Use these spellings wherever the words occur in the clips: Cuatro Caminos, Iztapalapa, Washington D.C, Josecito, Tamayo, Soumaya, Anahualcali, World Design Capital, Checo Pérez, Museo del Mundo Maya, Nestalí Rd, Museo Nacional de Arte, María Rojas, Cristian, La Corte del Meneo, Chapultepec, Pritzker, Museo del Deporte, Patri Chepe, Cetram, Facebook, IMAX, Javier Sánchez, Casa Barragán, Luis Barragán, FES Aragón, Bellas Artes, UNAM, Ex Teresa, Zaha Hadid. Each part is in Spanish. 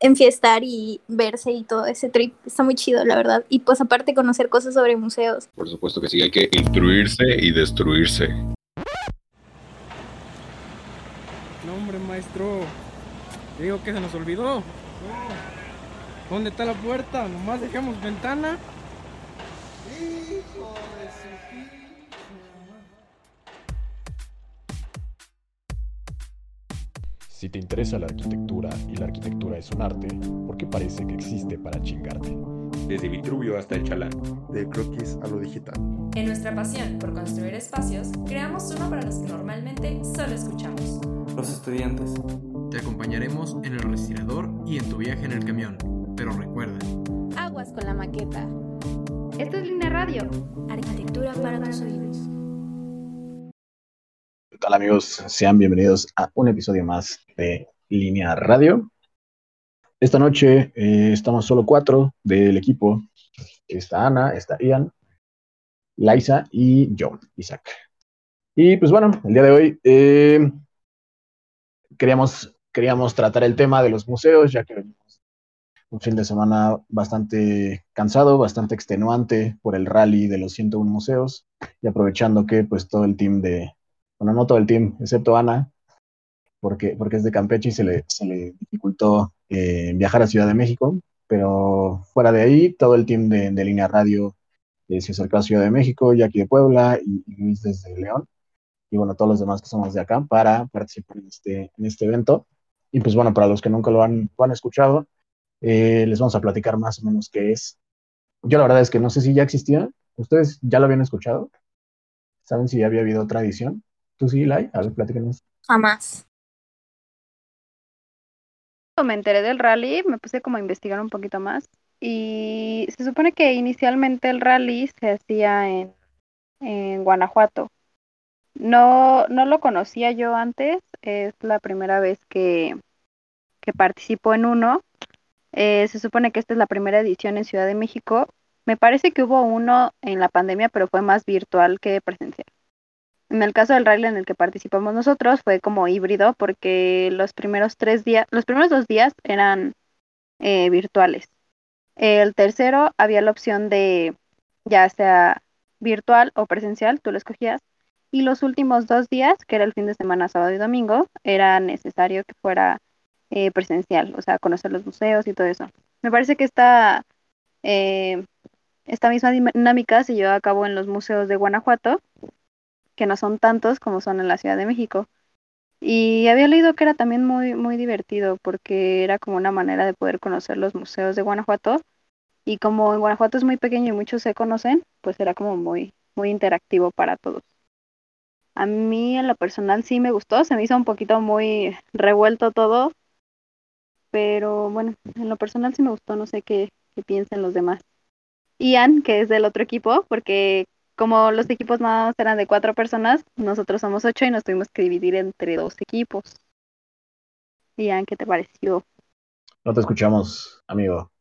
enfiestar y verse y todo ese trip. Está muy chido, la verdad. Y pues aparte conocer cosas sobre museos. Por supuesto que sí, hay que instruirse y destruirse. No, hombre, maestro. Digo que se nos olvidó. ¿Dónde está la puerta? Nomás dejamos ventana. Hijo de su... Si te interesa la arquitectura y la arquitectura es un arte, ¿por qué parece que existe para chingarte? Desde Vitruvio hasta el Chalán, del croquis a lo digital. En nuestra pasión por construir espacios, creamos uno para los que normalmente solo escuchamos. Los estudiantes. Te acompañaremos en el respirador y en tu viaje en el camión. Pero recuerda. Aguas con la maqueta. Esto es Línea Radio. Arquitectura para tus oídos. ¿Qué tal, amigos? Sean bienvenidos a un episodio más de Línea Radio. Esta noche estamos solo 4 del equipo. Está Ana, está Ian, Laisa y yo, Isaac. Y pues bueno, el día de hoy queríamos tratar el tema de los museos, ya que venimos un fin de semana bastante cansado, bastante extenuante por el rally de los 101 museos, y aprovechando que pues todo el team de... Bueno, no todo el team, excepto Ana, porque es de Campeche y se le dificultó viajar a Ciudad de México, pero fuera de ahí, todo el team de Línea Radio se acercó a Ciudad de México, Jackie de Puebla y Luis desde León, y bueno, todos los demás que somos de acá para participar en este evento. Y pues bueno, para los que nunca lo han escuchado, les vamos a platicar más o menos qué es. Yo la verdad es que no sé si ya existía. ¿Ustedes ya lo habían escuchado? ¿Saben si ya había habido otra edición? ¿Tú sí, Lai? A ver, platícanos. Jamás. Cuando me enteré del rally, me puse como a investigar un poquito más. Y se supone que inicialmente el rally se hacía en Guanajuato. No lo conocía yo antes. Es la primera vez que participo en uno. Se supone que esta es la primera edición en Ciudad de México. Me parece que hubo uno en la pandemia, pero fue más virtual que presencial. En el caso del rally en el que participamos nosotros fue como híbrido, porque los primeros dos días eran virtuales. El tercero había la opción de ya sea virtual o presencial, tú lo escogías. Y los últimos 2 días, que era el fin de semana, sábado y domingo, era necesario que fuera presencial, o sea, conocer los museos y todo eso. Me parece que esta misma dinámica se llevó a cabo en los museos de Guanajuato, que no son tantos como son en la Ciudad de México. Y había leído que era también muy, muy divertido, porque era como una manera de poder conocer los museos de Guanajuato, y como en Guanajuato es muy pequeño y muchos se conocen, pues era como muy, muy interactivo para todos. A mí en lo personal sí me gustó, se me hizo un poquito muy revuelto todo, pero bueno, en lo personal sí me gustó, no sé qué piensen los demás. Ian, que es del otro equipo, porque... Como los equipos nada más eran de 4 personas, nosotros somos 8 y nos tuvimos que dividir entre 2 equipos. Ian, ¿qué te pareció? No te escuchamos, amigo.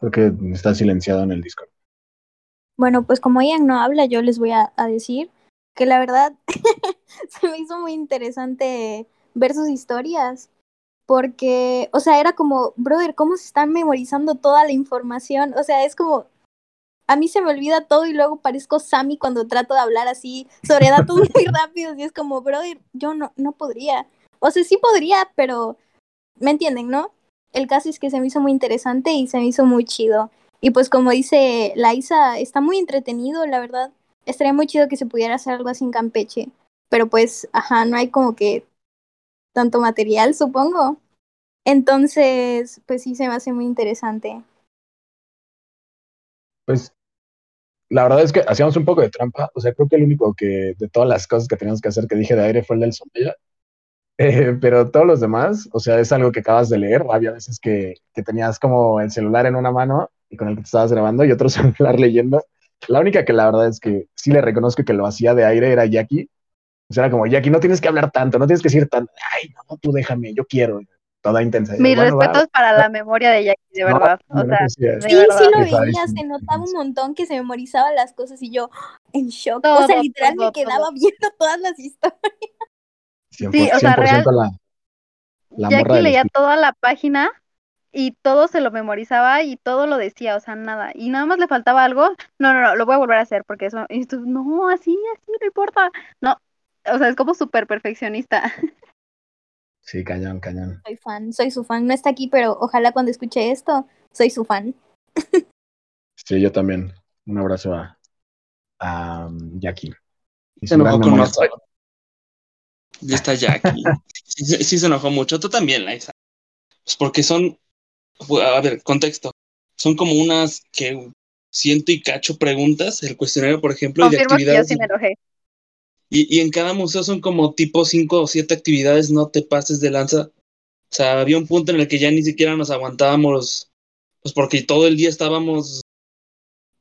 Creo que está silenciado en el Discord. Bueno, pues como Ian no habla, yo les voy a decir que la verdad se me hizo muy interesante ver sus historias. Porque, o sea, era como, brother, ¿cómo se están memorizando toda la información? O sea, es como... A mí se me olvida todo y luego parezco Sammy cuando trato de hablar así sobre datos muy rápidos, y es como, brother, yo no podría. O sea, sí podría, pero me entienden, ¿no? El caso es que se me hizo muy interesante y se me hizo muy chido. Y pues como dice Laisa, está muy entretenido, la verdad. Estaría muy chido que se pudiera hacer algo así en Campeche. Pero pues, ajá, no hay como que tanto material, supongo. Entonces, pues sí, se me hace muy interesante. Pues... La verdad es que hacíamos un poco de trampa, o sea, creo que el único que, de todas las cosas que teníamos que hacer que dije de aire fue el del Soumaya, pero todos los demás, o sea, es algo que acabas de leer. Había veces que tenías como el celular en una mano y con el que te estabas grabando y otro celular leyendo. La única que la verdad es que sí le reconozco que lo hacía de aire era Jackie. O sea, era como, Jackie, no tienes que hablar tanto, no tienes que decir tanto, ay, no, tú déjame, yo quiero, toda intensa. Mis respetos para la memoria de Jackie, de verdad. No, o sea, sí lo veía, se notaba un montón que se memorizaba las cosas y yo en shock. Todo, o sea, literal todo, me quedaba todo viendo todas las historias. 100%, sí, o sea, real. La Jackie leía toda la página y todo se lo memorizaba y todo lo decía, o sea, nada. Y nada más le faltaba algo, no, lo voy a volver a hacer porque eso, y tú, no, así, no importa. No, o sea, es como súper perfeccionista. Sí, cañón. Soy su fan, no está aquí, pero ojalá cuando escuche esto, soy su fan. Sí, yo también. Un abrazo a Jackie. Se enojó con nosotros. Ya está Jackie. sí, se enojó mucho. Tú también, Laisa. Pues porque son, a ver, contexto. Son como unas que ciento y cacho preguntas, el cuestionario, por ejemplo, confirmo y de actividades. Que yo sí me enojé. Y en cada museo son como tipo 5 o 7 actividades, no te pases de lanza. O sea, había un punto en el que ya ni siquiera nos aguantábamos, pues porque todo el día estábamos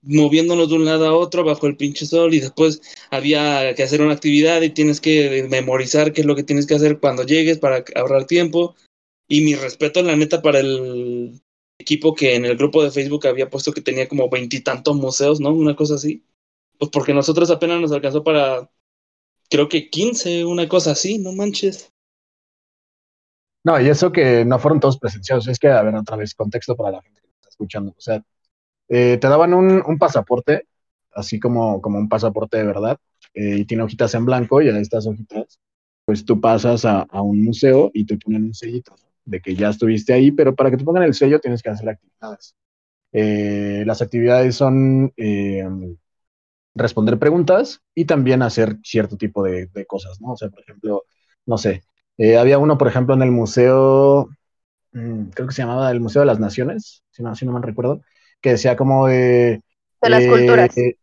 moviéndonos de un lado a otro bajo el pinche sol y después había que hacer una actividad y tienes que memorizar qué es lo que tienes que hacer cuando llegues para ahorrar tiempo. Y mi respeto, la neta, para el equipo que en el grupo de Facebook había puesto que tenía como 20 y tantos museos, ¿no? Una cosa así. Pues porque nosotros apenas nos alcanzó para... creo que 15, una cosa así, no manches. No, y eso que no fueron todos presenciados, es que, a ver, otra vez, contexto para la gente que está escuchando. O sea, te daban un pasaporte, así como un pasaporte de verdad, y tiene hojitas en blanco, y a estas hojitas, pues tú pasas a un museo y te ponen un sellito, ¿no? De que ya estuviste ahí, pero para que te pongan el sello tienes que hacer actividades. Las actividades son... responder preguntas y también hacer cierto tipo de cosas, ¿no? O sea, por ejemplo, no sé, había uno, por ejemplo, en el museo, creo que se llamaba el Museo de las Naciones, si no mal recuerdo, que decía como de las culturas. El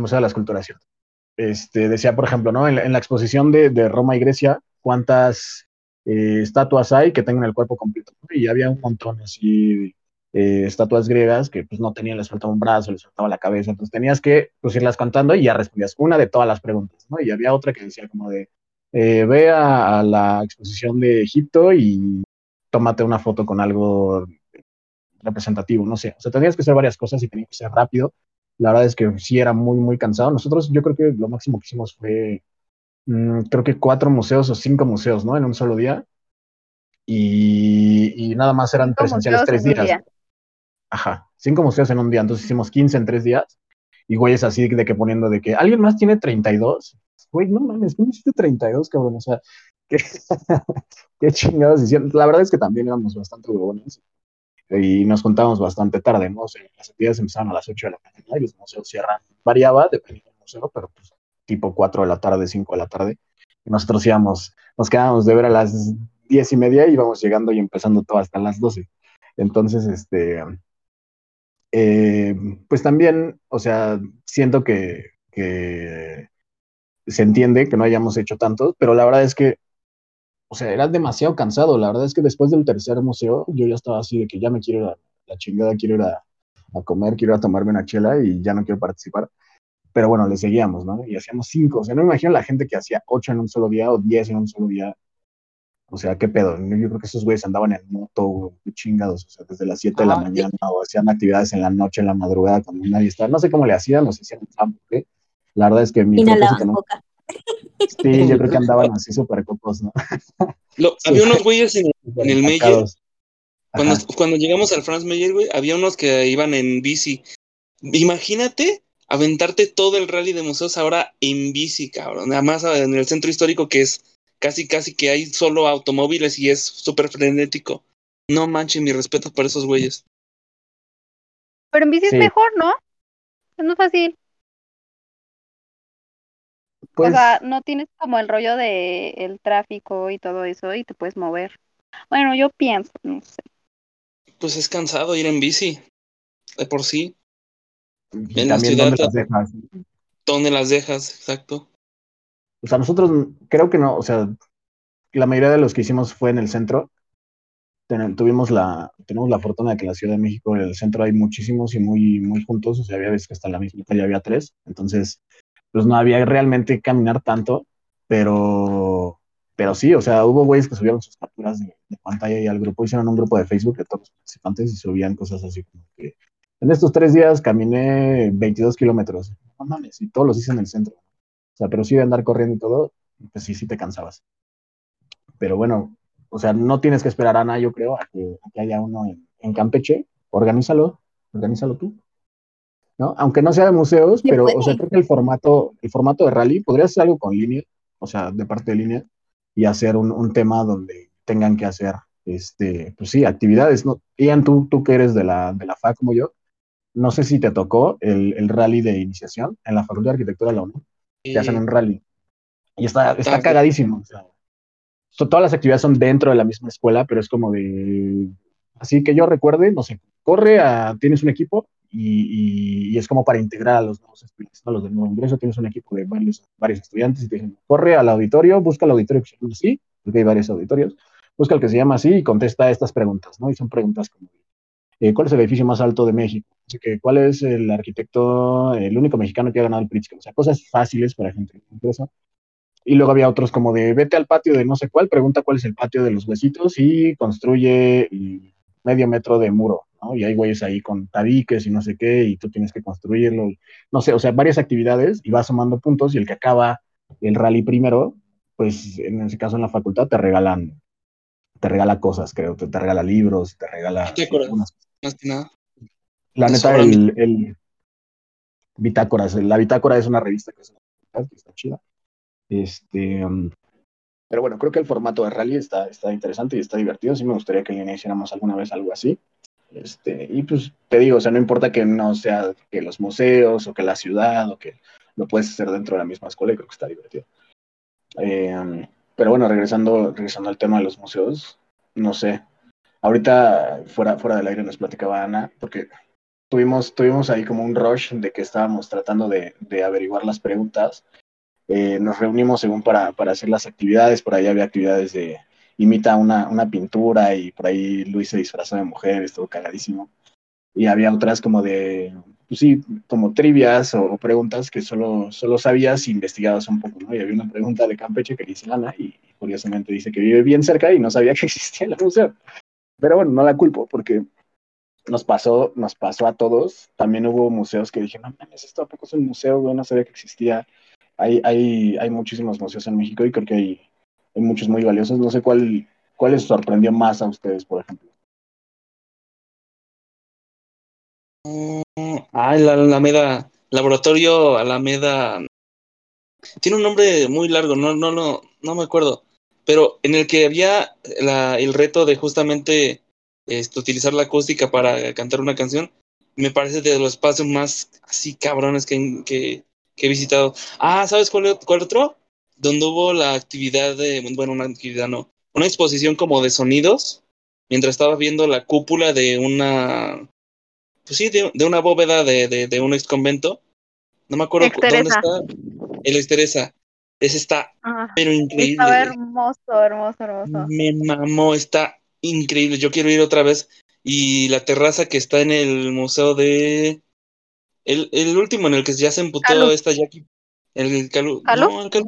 Museo de las Culturas, cierto. Decía, por ejemplo, ¿no? En la exposición de Roma y Grecia, ¿cuántas estatuas hay que tengan el cuerpo completo? Y había un montón así... estatuas griegas que pues no tenían, les faltaba un brazo, les faltaba la cabeza, entonces tenías que pues irlas contando y ya respondías una de todas las preguntas, ¿no? Y había otra que decía como de ve a la exposición de Egipto y tómate una foto con algo representativo, no sé, o sea, tenías que hacer varias cosas y tenías que ser rápido. La verdad es que sí era muy, muy cansado. Nosotros yo creo que lo máximo que hicimos fue creo que 4 museos o 5 museos, ¿no? En un solo día y nada más eran presenciales 3 días. Ajá, 5 museos en un día, entonces hicimos 15 en 3 días, y güey es así de que poniendo de que, ¿alguien más tiene 32? Güey, no mames, ¿cómo hiciste 32, cabrón? O sea, ¿qué chingados hicieron? La verdad es que también éramos bastante huevones, y nos juntábamos bastante tarde, ¿no? O sea, las actividades empezaban a las 8 de la mañana, y los museos cierran, variaba, dependiendo del museo, pero pues tipo 4 de la tarde, 5 de la tarde, y nosotros íbamos, nos quedábamos de ver a las 10:30, y íbamos llegando y empezando todo hasta las 12, entonces, pues también, o sea, siento que se entiende que no hayamos hecho tanto, pero la verdad es que, o sea, era demasiado cansado. La verdad es que después del 3er museo yo ya estaba así de que ya me quiero ir a la chingada, quiero ir a comer, quiero ir a tomarme una chela y ya no quiero participar, pero bueno, le seguíamos, ¿no? Y hacíamos 5, o sea, no me imagino la gente que hacía 8 en un solo día o 10 en un solo día. O sea, ¿qué pedo? Yo creo que esos güeyes andaban en moto, chingados, o sea, desde las 7 de la mañana, o hacían actividades en la noche, en la madrugada, cuando nadie estaba. No sé cómo le hacían, los hicieron trampa, ¿eh? La verdad es que mi propósito no... Sí, yo creo que andaban así súper copos, ¿no? Había unos güeyes en el Mayer. Cuando llegamos al Franz Mayer, güey, había unos que iban en bici. Imagínate aventarte todo el rally de museos ahora en bici, cabrón. Nada más en el centro histórico que es... Casi que hay solo automóviles y es súper frenético. No manches, mi respeto para esos güeyes. Pero en bici sí. Es mejor, ¿no? Es más fácil. Pues, o sea, no tienes como el rollo de el tráfico y todo eso y te puedes mover. Bueno, yo pienso, no sé. Pues es cansado ir en bici, de por sí. En la ciudad. ¿Dónde las dejas? Exacto. O sea, nosotros creo que no, o sea, la mayoría de los que hicimos fue en el centro. Tenemos la fortuna de que en la Ciudad de México, en el centro hay muchísimos y muy, muy juntos. O sea, había veces que hasta en la misma calle había 3. Entonces, pues no había realmente que caminar tanto, pero sí, o sea, hubo güeyes que subieron sus capturas de pantalla y al grupo. Hicieron un grupo de Facebook de todos los participantes y subían cosas así como que en estos 3 días caminé 22 kilómetros. No mames, y todos los hice en el centro. O sea, pero sí de andar corriendo y todo, pues sí te cansabas. Pero bueno, O sea, no tienes que esperar a nada, yo creo, a que haya uno en Campeche. Organízalo tú, ¿no? Aunque no sea de museos, pero o sea, creo que el formato de rally, podrías hacer algo con Línea, o sea, de parte de Línea, y hacer un tema donde tengan que hacer, pues sí, actividades, ¿no? Ian, tú que eres de la FA como yo, no sé si te tocó el rally de iniciación en la Facultad de Arquitectura de la UNAM, que hacen un rally, y está cagadísimo, o sea, todas las actividades son dentro de la misma escuela, pero es como de... Así que yo recuerde, no sé, tienes un equipo y es como para integrar a los nuevos estudiantes, ¿no? Los del nuevo ingreso, tienes un equipo de varios estudiantes y te dicen, corre al auditorio, busca el auditorio que se llama así, porque hay varios auditorios, busca el que se llama así y contesta estas preguntas, ¿no? Y son preguntas como, ¿cuál es el edificio más alto de México? Así que, ¿cuál es el arquitecto, el único mexicano que ha ganado el Pritzker? O sea, cosas fáciles para gente interesada. Y luego había otros como de, vete al patio de no sé cuál, pregunta cuál es el patio de los huesitos y construye... medio metro de muro, ¿no? Y hay güeyes ahí con tabiques y no sé qué, y tú tienes que construirlo, no sé, o sea, varias actividades, y vas sumando puntos, y el que acaba el rally primero, pues, en ese caso en la facultad, te regala cosas, creo, te regala libros, te regala... Bitácoras, más que nada. La neta, el bitácoras, la bitácora es una revista que es una que está chida, Pero bueno, creo que el formato de rally está interesante y está divertido. Sí me gustaría que hiciéramos alguna vez algo así. Y pues te digo, o sea, no importa que no sea que los museos o que la ciudad o que lo puedes hacer dentro de la misma escuela, y creo que está divertido. Pero bueno, regresando al tema de los museos, no sé. Ahorita fuera del aire nos platicaba Ana, porque tuvimos ahí como un rush de que estábamos tratando de averiguar las preguntas. Nos reunimos según para hacer las actividades, por ahí había actividades de imita una pintura y por ahí Luis se disfrazó de mujer, estuvo cagadísimo. Y había otras como de, pues sí, como trivias o preguntas que solo sabías si investigabas un poco, ¿no? Y había una pregunta de Campeche que le hice Ana y curiosamente dice que vive bien cerca y no sabía que existía el museo. Pero bueno, no la culpo porque nos pasó a todos. También hubo museos que dije, no mames, esto a poco es un museo, güey, no sabía que existía. Hay muchísimos museos en México y creo que hay muchos muy valiosos. No sé cuál les sorprendió más a ustedes, por ejemplo. La Alameda, Laboratorio Alameda. Tiene un nombre muy largo, no me acuerdo. Pero en el que había el reto de justamente utilizar la acústica para cantar una canción, me parece de los espacios más así cabrones que he visitado. ¿Sabes cuál otro? Donde hubo la actividad de... Bueno, una actividad no. Una exposición como de sonidos, mientras estaba viendo la cúpula de una... Pues sí, de una bóveda de un ex convento. No me acuerdo dónde está. El Ex Teresa. Ese está, pero increíble. Estaba hermoso. Me mamó, está increíble. Yo quiero ir otra vez. Y la terraza que está en el museo de... El último en el que ya se emputó Kaluz. Esta Jackie. El Kaluz. No, el Kaluz.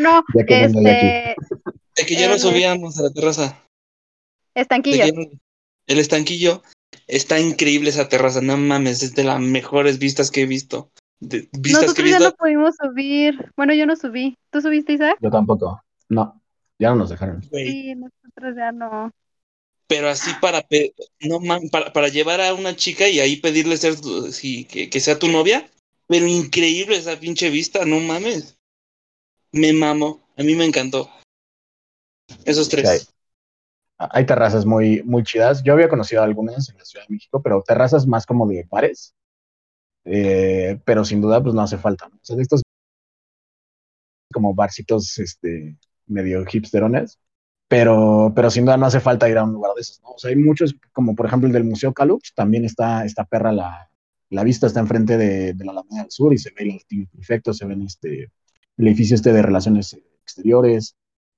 No. De que ya nos subíamos a la terraza. Estanquillo. El Estanquillo. Está increíble esa terraza. No mames, es de las mejores vistas que he visto. Nosotros ya no pudimos subir. Bueno, yo no subí. ¿Tú subiste, Isaac? Yo tampoco. No. Ya no nos dejaron. Sí, nosotros ya no. Pero así para llevar a una chica y ahí pedirle que sea tu novia, pero increíble esa pinche vista, no mames. Me mamo, a mí me encantó. Esos tres. Hay terrazas muy, muy chidas. Yo había conocido algunas en la Ciudad de México, pero terrazas más como de bares. Pero sin duda, pues no hace falta, ¿no? O sea, estos como barcitos medio hipsterones. Pero sin duda no hace falta ir a un lugar de esos, ¿no? O sea, hay muchos, como por ejemplo el del Museo Kaluz, también está esta perra, la vista está enfrente de la Alameda del Sur y se ve el antiguo perfecto, se ven el edificio de Relaciones Exteriores.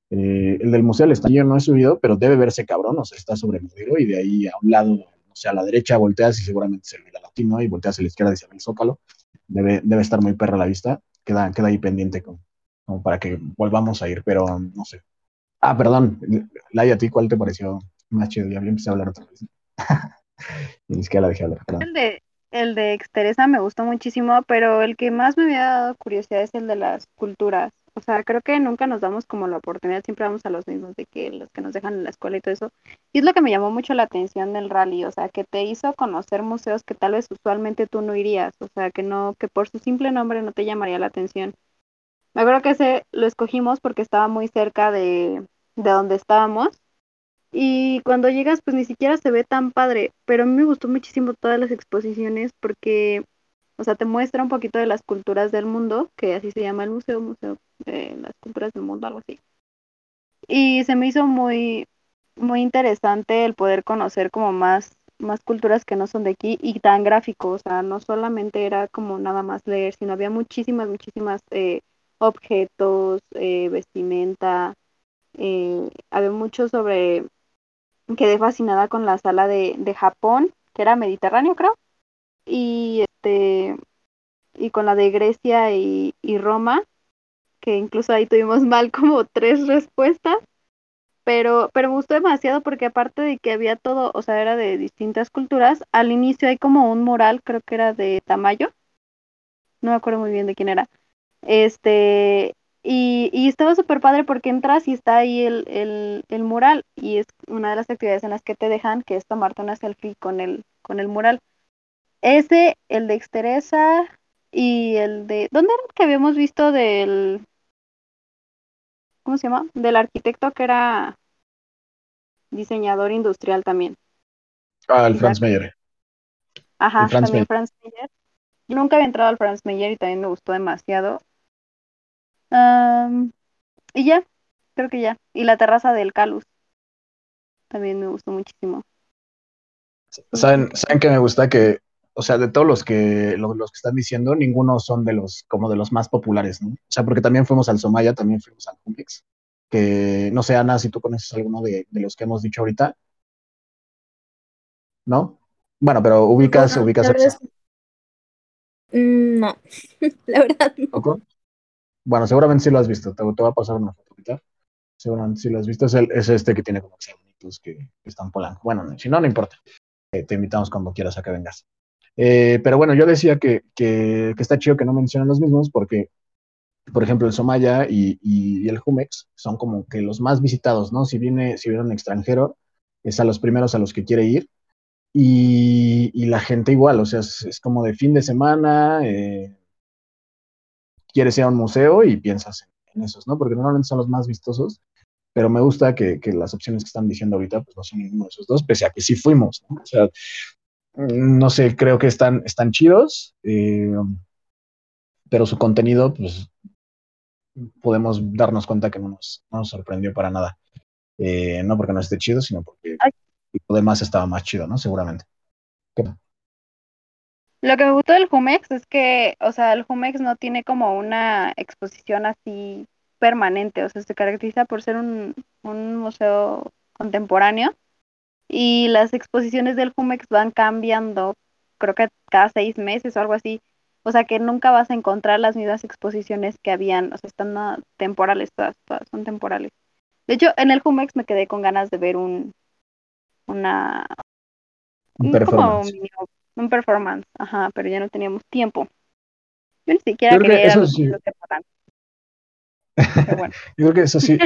El del Museo del Estanquillo no he subido, pero debe verse cabrón, o sea, está sobre el muro y de ahí a un lado, o sea, a la derecha volteas y seguramente se ve la Latino y volteas a la izquierda y se ve el Zócalo. Debe estar muy perra la vista, queda ahí pendiente como para que volvamos a ir, pero no sé. Perdón, Laia, ¿a ti cuál te pareció más chido? Ya empecé a hablar otra vez. Ni siquiera la dejé hablar. Perdón. El de Ex Teresa me gustó muchísimo, pero el que más me había dado curiosidad es el de las culturas. O sea, creo que nunca nos damos como la oportunidad, siempre vamos a los mismos, de que los que nos dejan en la escuela y todo eso. Y es lo que me llamó mucho la atención del rally, o sea, que te hizo conocer museos que tal vez usualmente tú no irías, o sea, que no, que por su simple nombre no te llamaría la atención. Me acuerdo que ese lo escogimos porque estaba muy cerca de donde estábamos, y cuando llegas pues ni siquiera se ve tan padre, pero a mí me gustó muchísimo todas las exposiciones porque... O sea, te muestra un poquito de las culturas del mundo, que así se llama el museo, Museo de las Culturas del Mundo, algo así. Y se me hizo muy, muy interesante el poder conocer como más culturas que no son de aquí y tan gráfico. O sea, no solamente era como nada más leer, sino había muchísimas objetos, vestimenta. Había mucho sobre... Quedé fascinada con la sala de Japón, que era mediterráneo, creo. Y con la de Grecia y Roma, que incluso ahí tuvimos mal como 3 respuestas, pero me gustó demasiado porque aparte de que había todo, o sea, era de distintas culturas. Al inicio hay como un mural, creo que era de Tamayo, no me acuerdo muy bien de quién era, y estaba súper padre porque entras y está ahí el mural, y es una de las actividades en las que te dejan, que es tomarte una selfie con el mural. Ese, el de Ex Teresa y el de... ¿Dónde era el que habíamos visto del... ¿Cómo se llama? Del arquitecto que era diseñador industrial también. Ah, el Franz Mayer. Ajá, también Franz Mayer. Nunca había entrado al Franz Mayer y también me gustó demasiado. Y ya, creo que ya. Y la terraza del Kaluz. También me gustó muchísimo. ¿Saben qué me gusta? Que... O sea, de todos los que están diciendo, ninguno son de los más populares, ¿no? O sea, porque también fuimos al Soumaya, también fuimos al Jumex, que no sé, Ana, si tú conoces alguno de los que hemos dicho ahorita, ¿no? Bueno, pero ubicas. La verdad, no, la verdad no. ¿Poco? Bueno, seguramente sí lo has visto. Te voy a pasar una fotografía. Seguramente sí lo has visto. Es este que tiene como exámenes que están polando. Bueno, si no, no importa. Te invitamos cuando quieras a que vengas. Pero bueno, yo decía que está chido que no mencionen los mismos porque, por ejemplo, el Soumaya y el Jumex son como que los más visitados, ¿no? Si viene un extranjero, es a los primeros a los que quiere ir, y la gente igual, o sea, es como de fin de semana, quieres ir a un museo y piensas en esos, ¿no? Porque normalmente son los más vistosos, pero me gusta que las opciones que están diciendo ahorita pues no son ninguno de esos dos, pese a que sí fuimos, ¿no? O sea... No sé, creo que están chidos, pero su contenido, pues, podemos darnos cuenta que no nos sorprendió para nada. No porque no esté chido, sino porque lo demás estaba más chido, ¿no? Seguramente. Lo que me gustó del Jumex es que, o sea, el Jumex no tiene como una exposición así permanente, o sea, se caracteriza por ser un museo contemporáneo. Y las exposiciones del Jumex van cambiando, creo que cada 6 meses o algo así. O sea, que nunca vas a encontrar las mismas exposiciones que habían. O sea, están temporales, todas son temporales. De hecho, en el Jumex me quedé con ganas de ver un performance. Como un performance, ajá, pero ya no teníamos tiempo. Yo ni siquiera quería ir a los temporales. Pero bueno. Yo creo que eso sí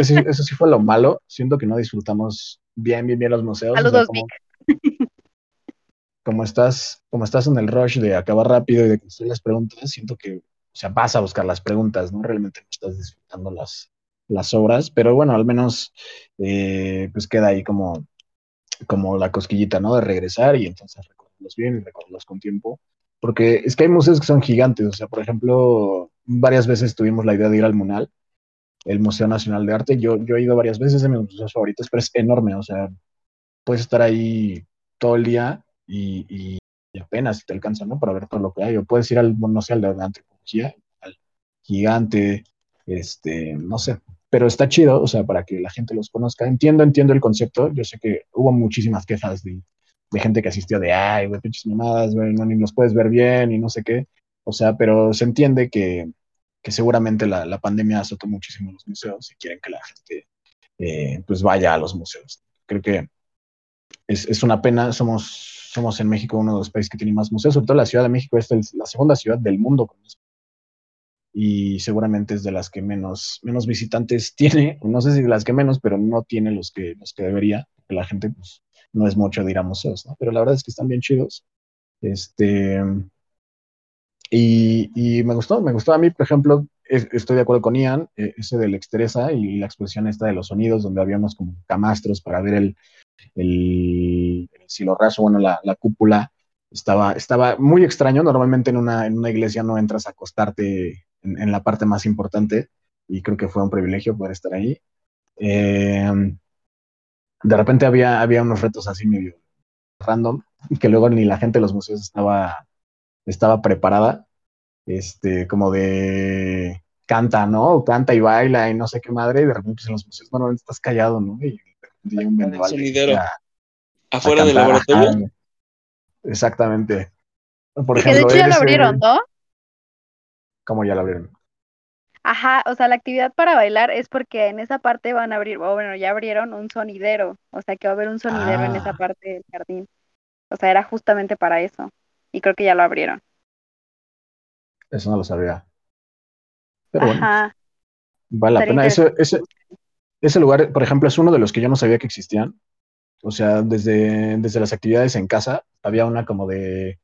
fue lo malo. Siento que no disfrutamos bien los museos. Saludos, Vic. Como estás en el rush de acabar rápido y de construir las preguntas, siento que, o sea, vas a buscar las preguntas, ¿no? Realmente no estás disfrutando las obras, pero bueno, al menos pues queda ahí como la cosquillita, ¿no? De regresar y entonces recordarlas bien y recordarlas con tiempo. Porque es que hay museos que son gigantes, o sea, por ejemplo, varias veces tuvimos la idea de ir al MUNAL, el Museo Nacional de Arte. Yo he ido varias veces, de mis museos favoritos, pero es enorme, o sea, puedes estar ahí todo el día y apenas te alcanza, ¿no? Para ver todo lo que hay, o puedes ir al, no sé, al de Antropología, al gigante, no sé, pero está chido, o sea, para que la gente los conozca. Entiendo el concepto, yo sé que hubo muchísimas quejas de gente que asistió de, ay, güey, pinches mamadas, güey, no, ni los puedes ver bien y no sé qué, o sea, pero se entiende que seguramente la pandemia azotó muchísimo los museos y quieren que la gente pues vaya a los museos. Creo que es una pena, somos en México uno de los países que tiene más museos, sobre todo la Ciudad de México es la segunda ciudad del mundo con más. y seguramente es de las que menos visitantes tiene, no sé si de las que menos, pero no tiene los que debería, porque la gente pues no es mucho de ir a museos, ¿no? Pero la verdad es que están bien chidos. Y me gustó a mí, por ejemplo, estoy de acuerdo con Ian, ese del Ex Teresa y la exposición esta de los sonidos, donde habíamos como camastros para ver el cielorraso, bueno, la cúpula. Estaba muy extraño. Normalmente en una iglesia no entras a acostarte en la parte más importante, y creo que fue un privilegio poder estar ahí. De repente había unos retos así medio random, que luego ni la gente de los museos estaba preparada, como de canta, ¿no? Canta y baila y no sé qué madre, y de repente pues, en los museos normalmente estás callado, ¿no? Y de repente llega un sonidero afuera del laboratorio. Ajá. Exactamente. Por ejemplo, que de hecho ya lo abrieron, ¿no? ¿Cómo ya lo abrieron? Ajá, o sea, la actividad para bailar es porque en esa parte van a abrir, ya abrieron un sonidero, o sea, que va a haber un sonidero en esa parte del jardín. O sea, era justamente para eso, y creo que ya lo abrieron. Eso no lo sabía. Pero ajá. Bueno, vale la pena. Ese lugar, por ejemplo, es uno de los que yo no sabía que existían. O sea, desde las actividades en casa, había una como de...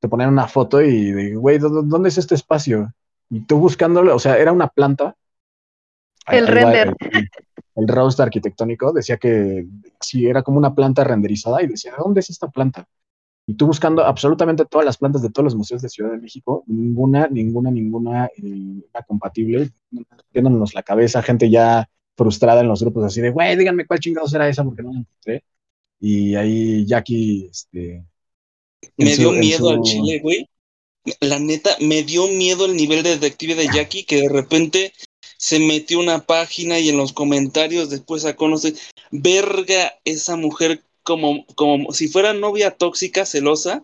Te ponían una foto y de, güey, ¿dónde es este espacio? Y tú buscándolo, o sea, era una planta. El render. El roster arquitectónico decía que sí, era como una planta renderizada y decía, ¿dónde es esta planta? Y tú buscando absolutamente todas las plantas de todos los museos de Ciudad de México, ninguna era compatible, rompiéndonos la cabeza, gente ya... frustrada en los grupos así de, güey, díganme cuál chingados era esa porque no la encontré. Y ahí Jackie, me dio miedo al chile, güey. La neta, me dio miedo el nivel de detective de Jackie, que de repente se metió una página y en los comentarios después sacó, no sé, verga, esa mujer como si fuera novia tóxica, celosa.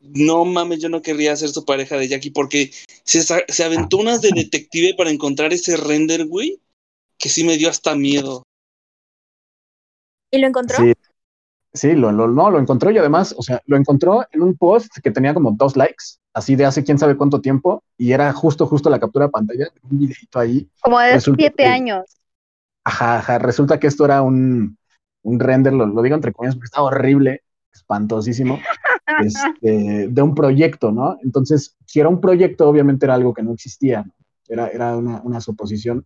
No mames, yo no querría ser su pareja de Jackie porque se aventó unas de detective para encontrar ese render, güey. Que sí me dio hasta miedo. ¿Y lo encontró? Sí, lo encontró y además, o sea, lo encontró en un post que tenía como 2 likes, así de hace quién sabe cuánto tiempo, y era justo la captura de pantalla, un videito ahí. Como de 7 años. Ajá, resulta que esto era un render, lo digo entre comillas porque estaba horrible, espantosísimo, de un proyecto, ¿no? Entonces, si era un proyecto, obviamente era algo que no existía, ¿no? Era una suposición.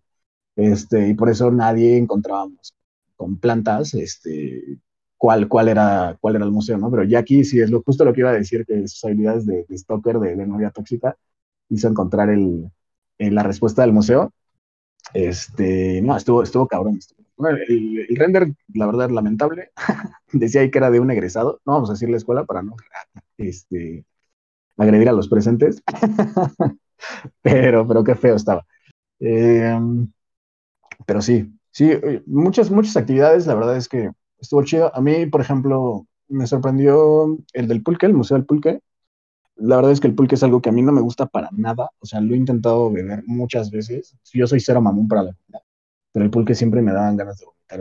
Y por eso nadie encontrábamos con plantas cuál era el museo, ¿no? Pero Jackie sí es justo lo que iba a decir, que sus habilidades de stalker, de novia tóxica, hizo encontrar la respuesta del museo. No, estuvo cabrón. Bueno, el render, la verdad, lamentable. Decía ahí que era de un egresado. No vamos a decir la escuela para no agredir a los presentes. pero qué feo estaba. Pero sí, muchas actividades, la verdad es que estuvo chido. A mí, por ejemplo, me sorprendió el del Pulque, el Museo del Pulque. La verdad es que el pulque es algo que a mí no me gusta para nada. O sea, lo he intentado beber muchas veces. Yo soy cero mamón para la comida, pero el pulque siempre me daban ganas de vomitar.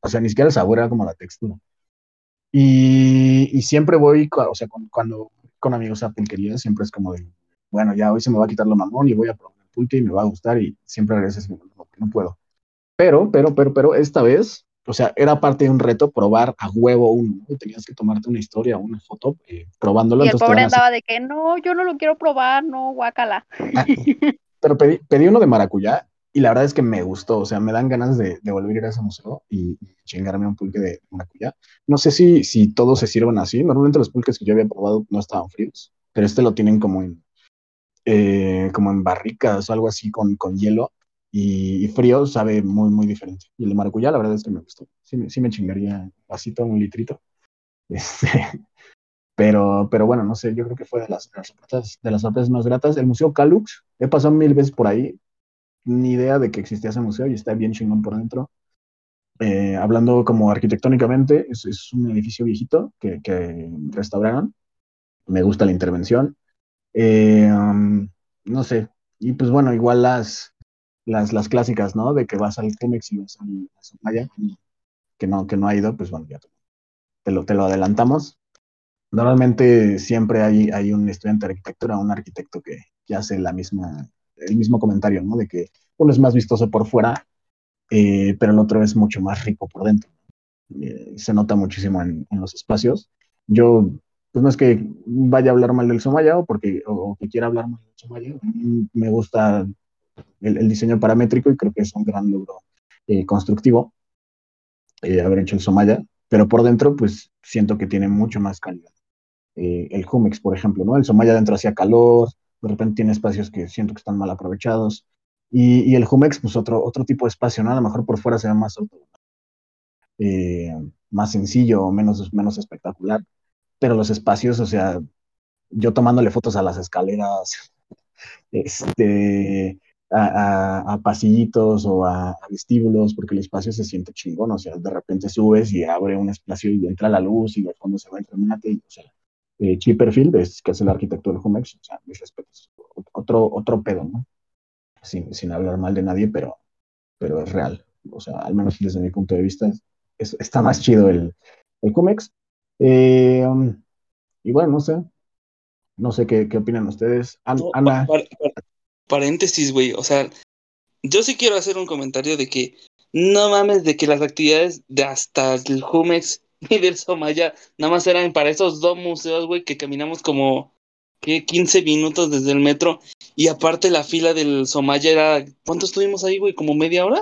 O sea, ni siquiera el sabor era como la textura. Y siempre voy, o sea, cuando con amigos a pulquería, siempre es como de, bueno, ya hoy se me va a quitar lo mamón y voy a probar el pulque y me va a gustar y siempre regreso así. No puedo. Pero esta vez, o sea, era parte de un reto probar a huevo uno, ¿no? Tenías que tomarte una historia, una foto, probándolo. Y el pobre andaba de que, no, yo no lo quiero probar, no, guácala. Pero pedí uno de maracuyá y la verdad es que me gustó, o sea, me dan ganas de volver a ir a ese museo y chingarme un pulque de maracuyá. No sé si todos se sirven así, normalmente los pulques que yo había probado no estaban fríos, pero lo tienen como en barricas o algo así con hielo. Y frío sabe muy, muy diferente. Y el de maracuyá, la verdad es que me gustó. Sí me chingaría un vasito, un litrito. Pero bueno, no sé, yo creo que fue de las sorpresas más gratas. El Museo Kaluz, he pasado 1000 veces por ahí. Ni idea de que existía ese museo y está bien chingón por dentro. Hablando como arquitectónicamente, es un edificio viejito que restauraron. Me gusta la intervención. No sé. Y pues bueno, igual las clásicas, ¿no? De que vas al Jumex y vas a Soumaya, que no ha ido, pues bueno, ya te lo adelantamos. Normalmente siempre hay un estudiante de arquitectura, un arquitecto que hace la misma el mismo comentario, ¿no? De que uno es más vistoso por fuera, pero el otro es mucho más rico por dentro. Se nota muchísimo en los espacios. Yo, pues no es que vaya a hablar mal del Soumaya o que quiera hablar mal del Soumaya. Me gusta el diseño paramétrico y creo que es un gran logro constructivo haber hecho el Soumaya, pero por dentro, pues siento que tiene mucho más calidad. El Jumex, por ejemplo, ¿no? El Soumaya dentro hacía calor, de repente tiene espacios que siento que están mal aprovechados. Y el Jumex, pues otro tipo de espacio, ¿no? A lo mejor por fuera se ve más autónomo, más sencillo, menos espectacular, pero los espacios, o sea, yo tomándole fotos a las escaleras, a pasillitos o a vestíbulos, porque el espacio se siente chingón, o sea, de repente subes y abre un espacio y entra la luz y al fondo se va el remate, y, o sea, Chipperfield, que es el arquitecto del Jumex, o sea, mis respetos, otro pedo, ¿no? Sin hablar mal de nadie, pero es real. O sea, al menos desde mi punto de vista, está más chido el Jumex. Y bueno, no sé qué opinan ustedes. Ana. Paréntesis, güey, o sea, yo sí quiero hacer un comentario de que no mames de que las actividades de hasta el Jumex y del Soumaya nada más eran para esos dos museos, güey, que caminamos como 15 minutos desde el metro, y aparte la fila del Soumaya era, ¿cuánto estuvimos ahí, güey? ¿Como media hora?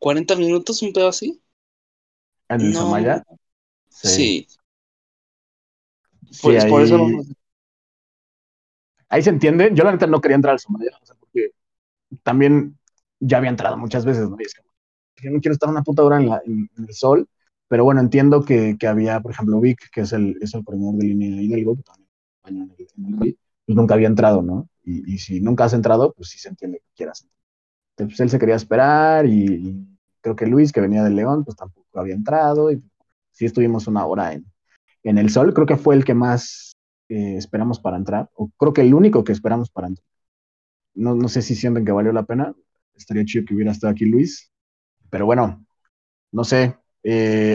¿40 minutos? ¿Un pedo así? ¿En el Soumaya? Sí. Pues, sí, por eso no... Ahí se entiende. Yo la neta no quería entrar al Soumaya, o sea, porque también ya había entrado muchas veces, ¿no? Y es que yo no quiero estar una puta hora en el sol, pero bueno, entiendo que había, por ejemplo, Vic, que es el coordinador de Línea Hidalgo, que también en el país, pues nunca había entrado, ¿no? Y si nunca has entrado, pues sí se entiende que quieras. Entonces, pues él se quería esperar y creo que Luis, que venía del León, pues tampoco había entrado, y sí estuvimos una hora en el sol. Creo que fue el que más... esperamos para entrar, o creo que el único que esperamos para entrar. No sé si sienten que valió la pena. Estaría chido que hubiera estado aquí Luis, pero bueno, no sé.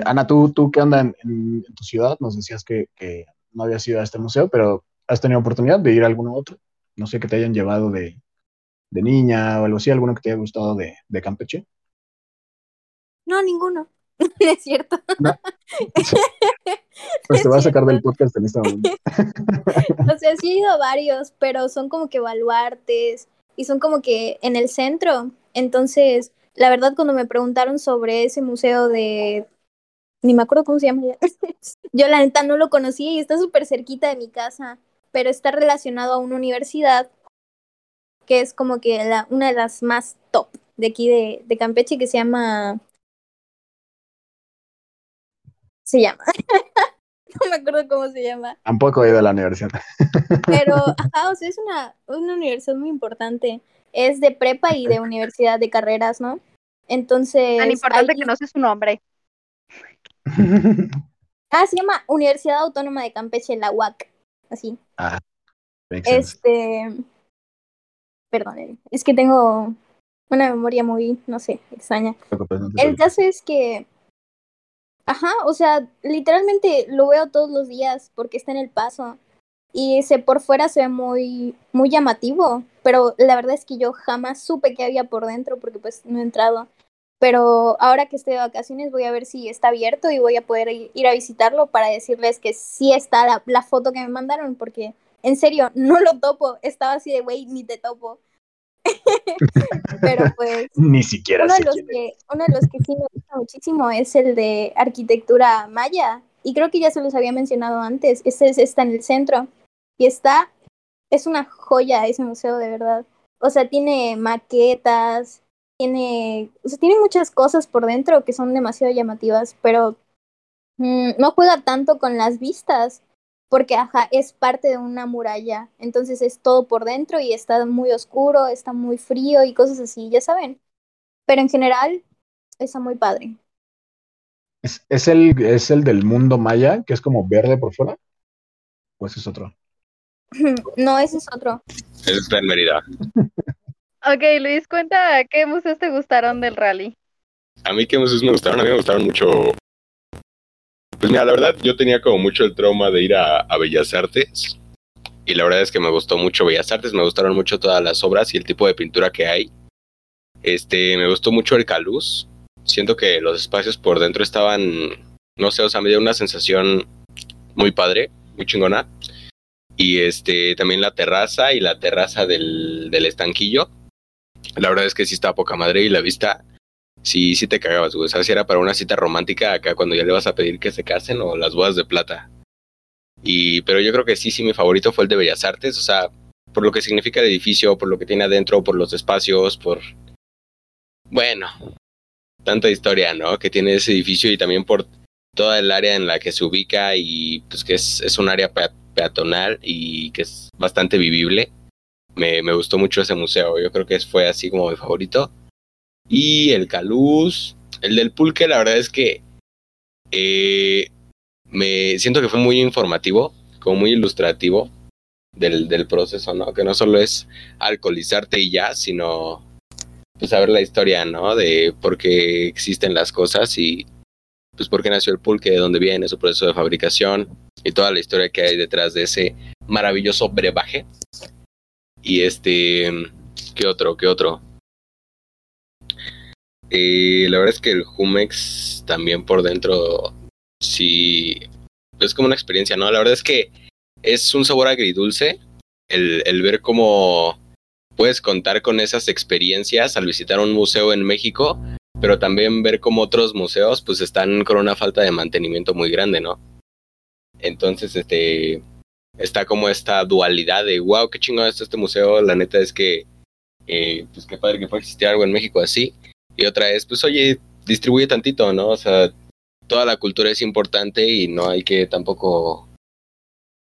Ana, ¿tú qué andas en tu ciudad? Nos decías que no habías ido a este museo, pero ¿has tenido oportunidad de ir a alguno otro? No sé, que te hayan llevado de niña o algo así, alguno que te haya gustado de Campeche. No, ninguno. Es cierto. ¿No? Pues te voy a sacar del podcast en este momento. O sea, sí he ido a varios, pero son como que baluartes y son como que en el centro. Entonces, la verdad, cuando me preguntaron sobre ese museo de... Ni me acuerdo cómo se llama. Yo la neta no lo conocía y está súper cerquita de mi casa, pero está relacionado a una universidad que es como que una de las más top de aquí de Campeche, que se llama... No me acuerdo cómo se llama. Tampoco he ido a la universidad. Pero, ajá, o sea, es una universidad muy importante. Es de prepa y de universidad de carreras, ¿no? Entonces... Tan importante que no sé su nombre. Se llama Universidad Autónoma de Campeche, la UAC. Así. Perdón, es que tengo una memoria muy, no sé, extraña. El caso es que... Ajá, o sea, literalmente lo veo todos los días porque está en el paso y por fuera se ve muy, muy llamativo, pero la verdad es que yo jamás supe qué había por dentro porque pues no he entrado, pero ahora que estoy de vacaciones voy a ver si está abierto y voy a poder ir a visitarlo para decirles que sí está la foto que me mandaron, porque en serio, no lo topo, estaba así de güey, ni te topo. Pero pues ni siquiera uno de los que sí me gusta muchísimo es el de arquitectura maya, y creo que ya se los había mencionado antes. Está en el centro y es una joya ese museo, de verdad. O sea, tiene maquetas, tiene muchas cosas por dentro que son demasiado llamativas, pero no juega tanto con las vistas porque, ajá, es parte de una muralla, entonces es todo por dentro y está muy oscuro, está muy frío y cosas así, ya saben. Pero en general, está muy padre. ¿Es el del mundo maya, que es como verde por fuera? ¿O ese es otro? No, ese es otro. Ese está en Mérida. Ok, Luis, cuenta, ¿qué museos te gustaron del rally? A mí, ¿qué museos me gustaron? A mí me gustaron mucho... Pues mira, la verdad, yo tenía como mucho el trauma de ir a Bellas Artes y la verdad es que me gustó mucho Bellas Artes, me gustaron mucho todas las obras y el tipo de pintura que hay. Me gustó mucho el Kaluz. Siento que los espacios por dentro estaban, no sé, o sea, me dio una sensación muy padre, muy chingona. Y también la terraza y la terraza del Estanquillo. La verdad es que sí estaba poca madre y la vista sí te cagabas, güey. O sea, si era para una cita romántica acá cuando ya le vas a pedir que se casen o las bodas de plata. Pero yo creo que sí, mi favorito fue el de Bellas Artes, o sea, por lo que significa el edificio, por lo que tiene adentro, por los espacios, por... Bueno, tanta historia, ¿no?, que tiene ese edificio y también por toda el área en la que se ubica y pues que es un área peatonal y que es bastante vivible. Me gustó mucho ese museo, yo creo que fue así como mi favorito. Y el Kaluz, el del Pulque, la verdad es que... me siento que fue muy informativo, como muy ilustrativo del proceso, ¿no? Que no solo es alcoholizarte y ya, sino pues saber la historia, ¿no?, de por qué existen las cosas y pues por qué nació el pulque, de dónde viene, su proceso de fabricación y toda la historia que hay detrás de ese maravilloso brebaje. Y ¿qué otro? La verdad es que el Jumex también por dentro... Sí, es como una experiencia, ¿no? La verdad es que es un sabor agridulce el ver cómo puedes contar con esas experiencias al visitar un museo en México, pero también ver cómo otros museos pues están con una falta de mantenimiento muy grande, ¿no? Entonces, está como esta dualidad de, wow, qué chingón está este museo, la neta es que, pues qué padre que pueda existir algo en México así. Y otra es, pues oye, distribuye tantito, ¿no? O sea... Toda la cultura es importante y no hay que tampoco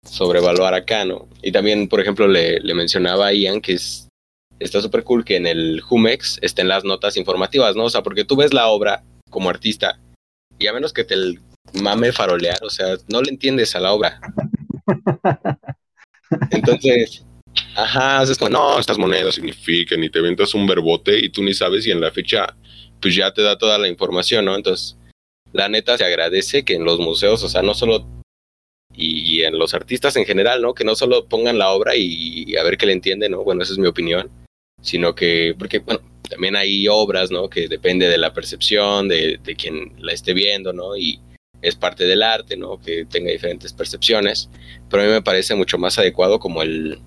sobrevaluar acá, ¿no? Y también, por ejemplo, le mencionaba a Ian que está súper cool que en el Jumex estén las notas informativas, ¿no? O sea, porque tú ves la obra como artista y a menos que te mame farolear, o sea, no le entiendes a la obra. Entonces, ajá, es como, no, estas monedas significan y te ventas un verbote y tú ni sabes y en la fecha pues ya te da toda la información, ¿no? Entonces... La neta se agradece que en los museos, o sea, no solo... Y en los artistas en general, ¿no? Que no solo pongan la obra y a ver qué le entiende, ¿no? Bueno, esa es mi opinión. Sino que... Porque, bueno, también hay obras, ¿no? Que depende de la percepción, de quien la esté viendo, ¿no? Y es parte del arte, ¿no? Que tenga diferentes percepciones. Pero a mí me parece mucho más adecuado como el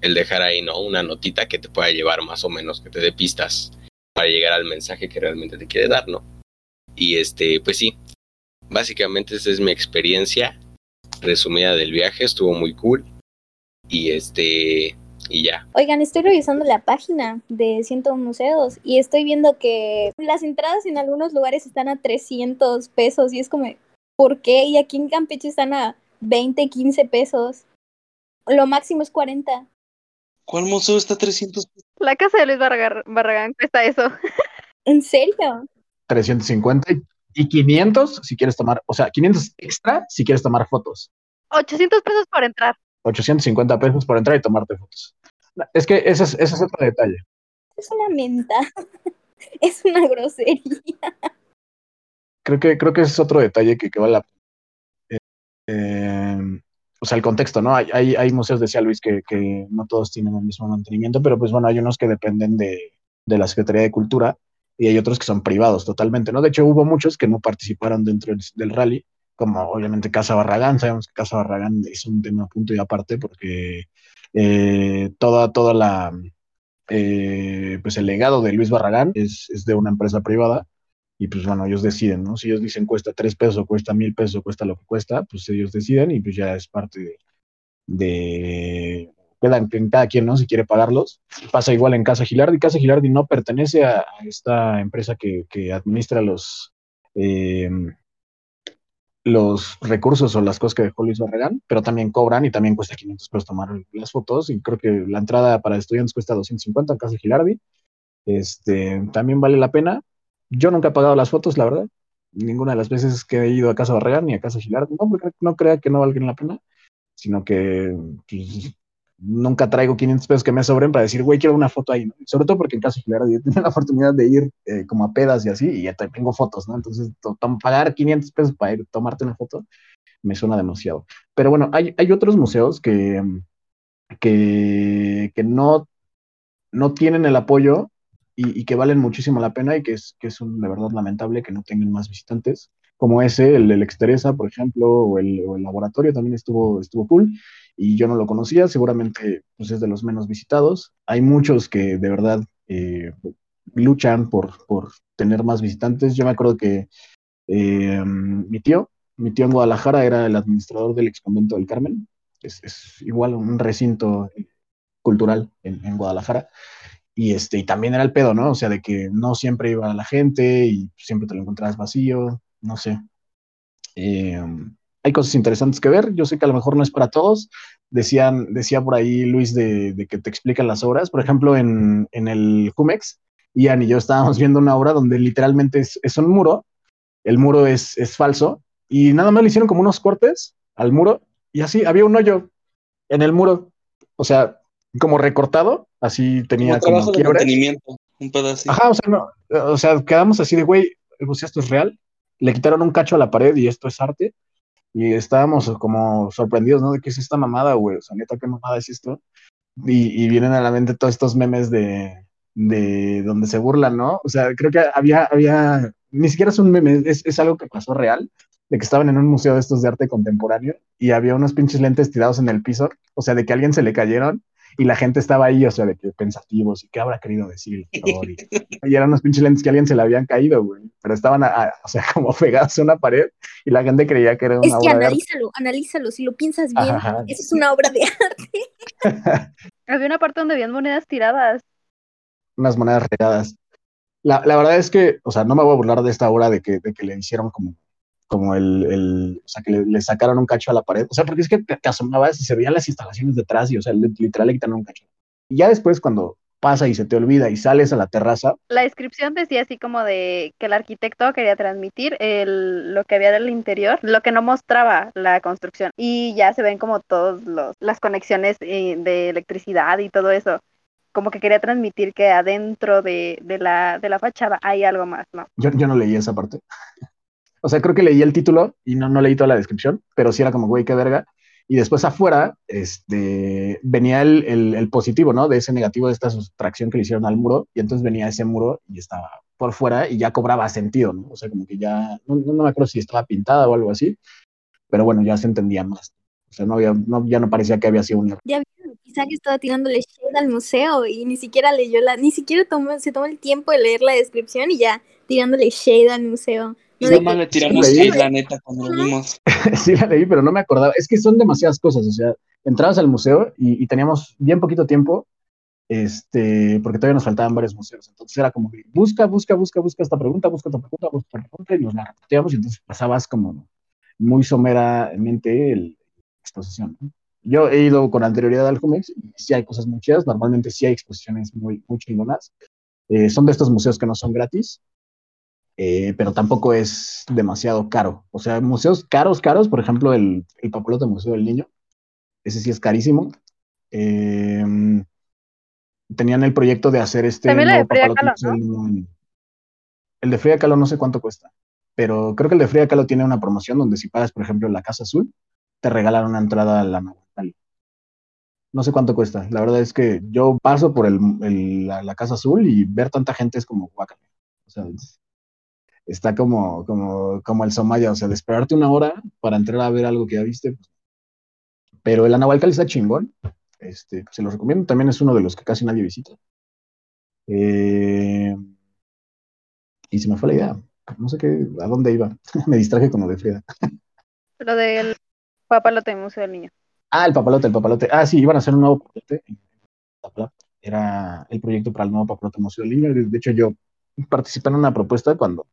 dejar ahí, ¿no? Una notita que te pueda llevar más o menos, que te dé pistas para llegar al mensaje que realmente te quiere dar, ¿no? Y pues sí, básicamente esa es mi experiencia resumida del viaje, estuvo muy cool y y ya. Oigan, estoy revisando la página de 101 museos y estoy viendo que las entradas en algunos lugares están a $300 y es como, ¿por qué? Y aquí en Campeche están a 20, 15 pesos, lo máximo es 40. ¿Cuál museo está a 300 pesos? La casa de Luis Barragán cuesta eso. ¿En serio? 350 y 500 si quieres tomar, o sea, 500 extra si quieres tomar fotos. $800 por entrar. $850 por entrar y tomarte fotos. Es que ese es otro detalle. Es una menta. Es una grosería. Creo que ese es otro detalle que vale la pena. O sea, el contexto, ¿no? Hay museos, decía Luis, que no todos tienen el mismo mantenimiento, pero pues bueno, hay unos que dependen de la Secretaría de Cultura. Y hay otros que son privados totalmente, ¿no? De hecho, hubo muchos que no participaron dentro del rally, como obviamente Casa Barragán. Sabemos que Casa Barragán es un tema punto y aparte porque toda la pues el legado de Luis Barragán es de una empresa privada y pues bueno, ellos deciden, ¿no? Si ellos dicen cuesta $3, cuesta $1,000, cuesta lo que cuesta, pues ellos deciden y pues ya es parte de quedan en cada quien, ¿no? Si quiere pagarlos. Pasa igual en Casa Gilardi. Casa Gilardi no pertenece a esta empresa que administra los recursos o las cosas que dejó Luis Barragán, pero también cobran y también cuesta $500 tomar las fotos. Y creo que la entrada para estudiantes cuesta $250 en Casa Gilardi. También vale la pena. Yo nunca he pagado las fotos, la verdad. Ninguna de las veces que he ido a Casa Barragán ni a Casa Gilardi. No, porque no crea que no valgan la pena, sino que... Nunca traigo $500 que me sobren para decir, güey, quiero una foto ahí, ¿no? Sobre todo porque en Casa Gilardi yo tenía la oportunidad de ir como a pedas y así, y ya tengo fotos, ¿no? Entonces, pagar $500 para ir a tomarte una foto, me suena demasiado. Pero bueno, hay otros museos que no tienen el apoyo y que valen muchísimo la pena y que es de verdad lamentable que no tengan más visitantes, como ese, el Ex Teresa, por ejemplo, o el Laboratorio también estuvo cool, y yo no lo conocía, seguramente pues, es de los menos visitados. Hay muchos que de verdad luchan por tener más visitantes. Yo me acuerdo que mi tío en Guadalajara era el administrador del ex convento del Carmen, es igual un recinto cultural en Guadalajara, y también era el pedo, ¿no? O sea, de que no siempre iba la gente y siempre te lo encontrabas vacío, no sé. Hay cosas interesantes que ver, yo sé que a lo mejor no es para todos. Decía por ahí Luis de que te explican las obras, por ejemplo, en el Jumex, Ian y yo estábamos viendo una obra donde literalmente es un muro, el muro es falso, y nada más le hicieron como unos cortes al muro, y así había un hoyo en el muro, o sea, como recortado, así tenía como quiebres. Mantenimiento, un pedacito. Ajá, o sea, no, o sea, quedamos así de, güey, pues esto es real, le quitaron un cacho a la pared y esto es arte, y estábamos como sorprendidos, ¿no? De qué es esta mamada, güey, o sea, neta, qué mamada es esto, y vienen a la mente todos estos memes de donde se burlan, ¿no? O sea, creo que había ni siquiera es un meme, es algo que pasó real, de que estaban en un museo de estos de arte contemporáneo y había unos pinches lentes tirados en el piso, o sea, de que a alguien se le cayeron y la gente estaba ahí, o sea, de que pensativos y qué habrá querido decir, y eran unos pinches lentes que a alguien se le habían caído, güey, pero estaban, o sea, como pegados a una pared y la gente creía que era una obra de arte. Es que analízalo, si lo piensas bien, ajá, eso es una obra de arte. Había una parte donde habían monedas tiradas. Unas monedas regadas. La verdad es que, o sea, no me voy a burlar de esta obra de que le hicieron como o sea, que le sacaron un cacho a la pared. O sea, porque es que te asomabas y se veían las instalaciones detrás y, o sea, literal le quitaron un cacho. Y ya después cuando pasa y se te olvida y sales a la terraza. La descripción decía así como de que el arquitecto quería transmitir lo que había del interior, lo que no mostraba la construcción. Y ya se ven como todos las conexiones de electricidad y todo eso. Como que quería transmitir que adentro de la fachada hay algo más, ¿no? Yo no leí esa parte. O sea, creo que leí el título y no leí toda la descripción, pero sí era como, güey, qué verga. Y después afuera venía el positivo, ¿no? De ese negativo, de esta sustracción que le hicieron al muro. Y entonces venía ese muro y estaba por fuera y ya cobraba sentido, ¿no? O sea, como que ya, no me acuerdo si estaba pintada o algo así, pero bueno, ya se entendía más. O sea, ya no parecía que había sido un error. Ya quizá que estaba tirándole shade al museo y ni siquiera se tomó el tiempo de leer la descripción y ya tirándole shade al museo. Nada más le tiramos shade, la neta, cuando lo vimos. Sí la leí, pero no me acordaba. Es que son demasiadas cosas, o sea, entrabas al museo y teníamos bien poquito tiempo, porque todavía nos faltaban varios museos. Entonces era como, busca esta pregunta, busca esta pregunta, y nos la reporteamos y entonces pasabas como muy someramente exposición, ¿no? Yo he ido con anterioridad al Jumex y sí hay cosas muy chidas, normalmente sí hay exposiciones muy, muy chingonas. Son de estos museos que no son gratis, pero tampoco es demasiado caro. O sea, museos caros, por ejemplo, el Papalote Museo del Niño, ese sí es carísimo. Tenían el proyecto de hacer también el de Frida Kahlo, ¿no? El de Frida Kahlo no sé cuánto cuesta, pero creo que el de Frida Kahlo tiene una promoción donde si pagas, por ejemplo, la Casa Azul, te regalan una entrada a la Anahualcali. No sé cuánto cuesta. La verdad es que yo paso por la Casa Azul y ver tanta gente es como guácala. O sea, está como el Soumaya. O sea, de esperarte una hora para entrar a ver algo que ya viste. Pero el Anahualcali está chingón. Se los recomiendo. También es uno de los que casi nadie visita. Y se me fue la idea. No sé a dónde iba. Me distraje con lo de Frida. Lo del Papalote, Museo del Niño. Ah, el papalote. Ah, sí, iban a hacer un nuevo papalote. Era el proyecto para el nuevo Papalote Museo del Niño. De hecho, yo participé en una propuesta cuando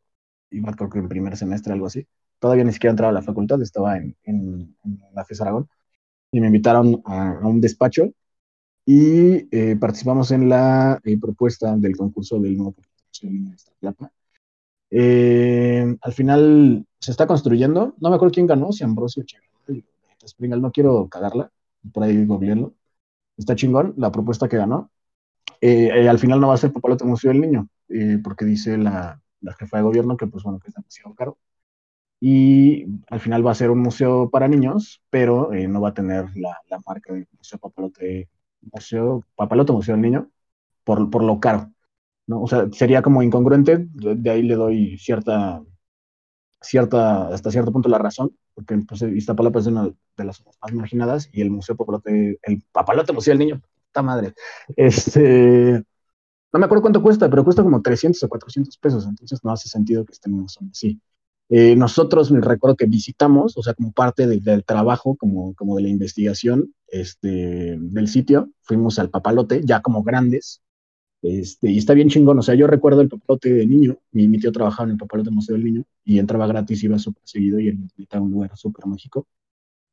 iba, creo que en primer semestre, algo así. Todavía ni siquiera entraba a la facultad, estaba en la FES Aragón. Y me invitaron a un despacho y participamos en la propuesta del concurso del nuevo Papalote Museo del Niño de Estaplapa. Al final se está construyendo. No me acuerdo quién ganó, si Ambrosio o Chivas. No quiero cagarla, por ahí googlearlo. Está chingón la propuesta que ganó. Al final no va a ser Papalote Museo del Niño, porque dice la jefa de gobierno que, pues bueno, que es demasiado caro. y al final va a ser un museo para niños, pero no va a tener la marca del Papalote Museo del Niño por lo caro, ¿no? O sea, sería como incongruente, de ahí le doy hasta cierto punto la razón, porque pues, Iztapalapa es una de las más marginadas y el Papalote Museo del Niño, puta madre, no me acuerdo cuánto cuesta, pero cuesta como 300 o 400 pesos, entonces no hace sentido que estemos así. Nosotros, me recuerdo que visitamos, o sea, como parte del trabajo, como de la investigación del sitio, fuimos al Papalote, ya como grandes, y está bien chingón. O sea, yo recuerdo el Papalote de niño, mi tío trabajaba en el Papalote Museo del Niño, y entraba gratis, iba súper seguido, y era un lugar súper mágico.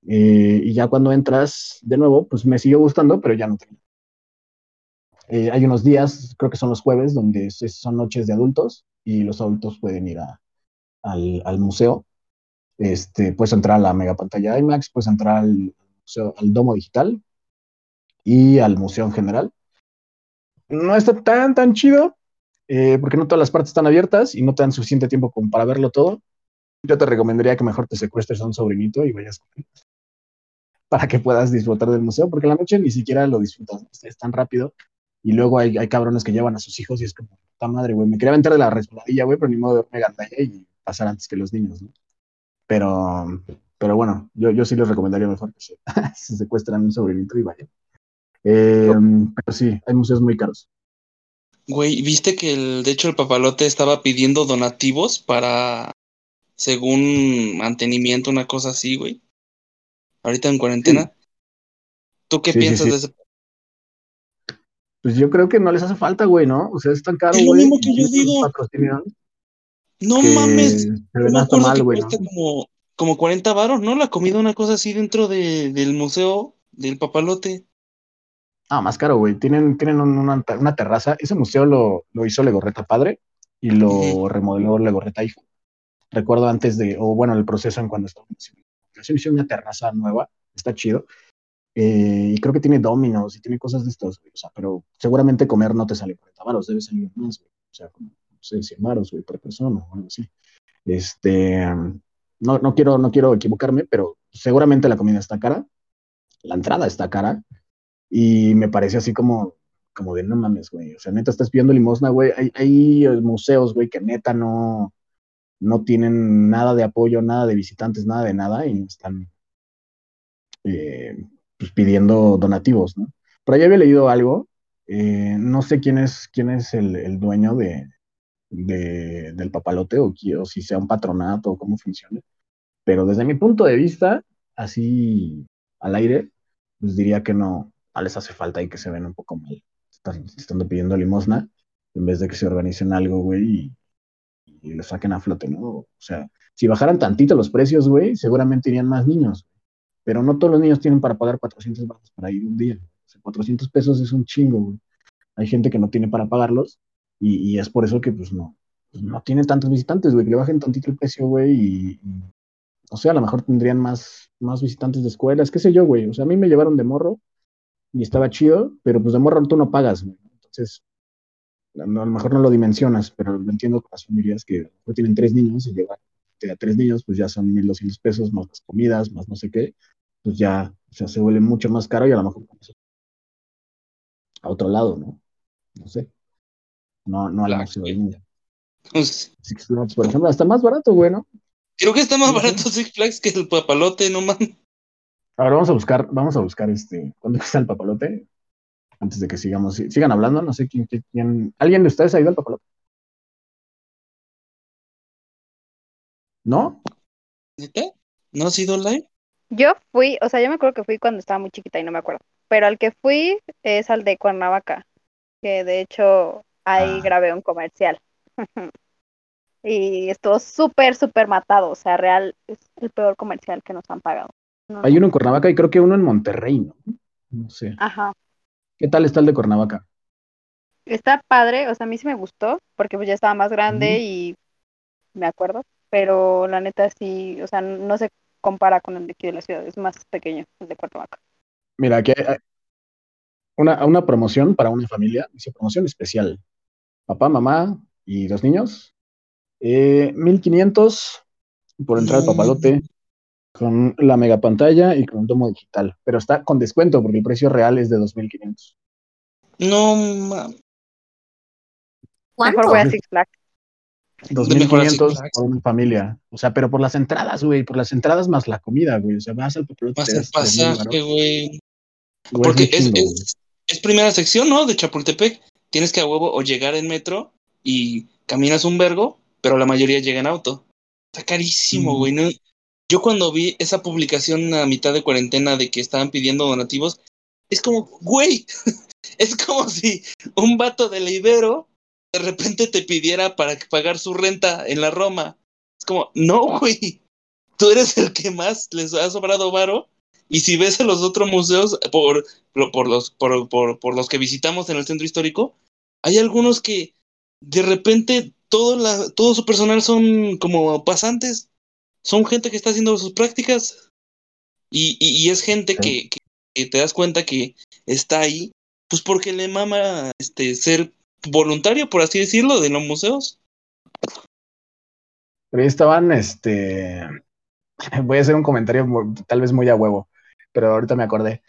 Y ya cuando entras de nuevo, pues me siguió gustando, pero ya no tenía. Hay unos días, creo que son los jueves, donde son noches de adultos, y los adultos pueden ir al museo, puedes entrar a la mega pantalla IMAX, puedes entrar al domo digital y al museo en general. No está tan chido, porque no todas las partes están abiertas y no te dan suficiente tiempo para verlo todo. Yo te recomendaría que mejor te secuestres a un sobrinito y vayas con él para que puedas disfrutar del museo, porque en la noche ni siquiera lo disfrutas, es tan rápido. Y luego hay cabrones que llevan a sus hijos y es como, puta madre, güey, me quería aventar de la resbaladilla, güey, pero ni modo de verme gandalla y pasar antes que los niños, ¿no? Pero bueno, yo sí les recomendaría mejor que se secuestran un sobrinito y vayan. Pero sí, hay museos muy caros. Güey, ¿viste que de hecho el Papalote estaba pidiendo donativos para, según mantenimiento, una cosa así, güey? Ahorita en cuarentena. Sí. ¿Tú qué piensas de ese? Pues yo creo que no les hace falta, güey, ¿no? O sea, es tan caro, güey. Es lo mismo que yo digo. No mames, no me acuerdo mal, que cuesta como 40 varos, ¿no? La comida, una cosa así dentro del museo del Papalote. Ah, más caro, güey. Tienen una terraza. Ese museo lo hizo Legorreta padre y lo remodeló Legorreta hijo. Recuerdo antes el proceso en cuando estaba en la hizo una terraza nueva. Está chido. Y creo que tiene dominos y tiene cosas de estos, güey. O sea, pero seguramente comer no te sale 40 varos, debe salir más, güey. O sea, como, no sé, 100 varos, güey, por persona o algo así. No quiero equivocarme, pero seguramente la comida está cara, la entrada está cara, y me parece así como de no mames, güey. O sea, neta, estás pidiendo limosna, güey. Hay museos, güey, que neta no tienen nada de apoyo, nada de visitantes, nada de nada, y están pidiendo donativos, ¿no? Por ahí había leído algo, no sé quién es el dueño del Papalote o si sea un patronato o cómo funciona, pero desde mi punto de vista, así al aire, pues diría que no les hace falta y que se ven un poco mal. Están pidiendo limosna en vez de que se organicen algo, güey, y lo saquen a flote, ¿no? O sea, si bajaran tantito los precios, güey, seguramente irían más niños. Pero no todos los niños tienen para pagar 400 pesos para ir un día. O sea, 400 pesos es un chingo, güey. Hay gente que no tiene para pagarlos y es por eso que, pues, no tiene tantos visitantes, güey. Que le bajen tantito el precio, güey, y... O sea, a lo mejor tendrían más visitantes de escuelas, qué sé yo, güey. O sea, a mí me llevaron de morro y estaba chido, pero, pues, de morro tú no pagas, güey. Entonces, a lo mejor no lo dimensionas, pero lo entiendo con las familias que tienen 3 niños y llevan a 3 niños, pues ya son 1,200 pesos, más las comidas, más no sé qué, pues ya, o sea, se vuelve mucho más caro y a lo mejor a otro lado, ¿no? No sé. No al museo del niño. Six Flags, por ejemplo, está más barato, güey, ¿no? Creo que está más barato Six Flags que el Papalote, no mames. Ahora vamos a buscar ¿cuándo está el Papalote? Antes de que sigan hablando, no sé quién. ¿Alguien de ustedes ha ido al Papalote? ¿No? ¿Neta? ¿No has ido live? Yo fui, o sea, yo me acuerdo que fui cuando estaba muy chiquita y no me acuerdo. Pero al que fui es al de Cuernavaca, que de hecho ahí grabé un comercial. Y estuvo súper, súper matado, o sea, real, es el peor comercial que nos han pagado. No. Hay uno en Cuernavaca y creo que uno en Monterrey, ¿no? No sé. Ajá. ¿Qué tal está el de Cuernavaca? Está padre, o sea, a mí sí me gustó, porque pues ya estaba más grande y me acuerdo. Pero la neta sí, o sea, no se compara con el de aquí de la ciudad, es más pequeño, el de Cuernavaca. Mira, aquí hay una promoción para una familia, dice promoción especial. Papá, mamá y 2 niños. 1,500 por entrar al Papalote con la mega pantalla y con un tomo digital, pero está con descuento porque el precio real es de 2,500. No mames. Mejor voy a Six Flags. 2,500 por una familia. O sea, pero por las entradas, güey. Por las entradas más la comida, güey. O sea, vas al Papalote. Vas al pasaje, güey. Porque es primera sección, ¿no? De Chapultepec. Tienes que a huevo o llegar en metro y caminas un vergo, pero la mayoría llega en auto. Está carísimo, güey. ¿No? Yo cuando vi esa publicación a mitad de cuarentena de que estaban pidiendo donativos, es como, güey, es como si un vato de la Ibero de repente te pidiera para pagar su renta en la Roma. Es como, no, güey, tú eres el que más les ha sobrado varo. Y si ves a los otros museos, por los que visitamos en el centro histórico, hay algunos que de repente todo su personal son como pasantes, son gente que está haciendo sus prácticas y es gente que te das cuenta que está ahí, pues porque le mama ser voluntario, por así decirlo, de los museos. Pero ahí estaban, voy a hacer un comentario tal vez muy a huevo, pero ahorita me acordé.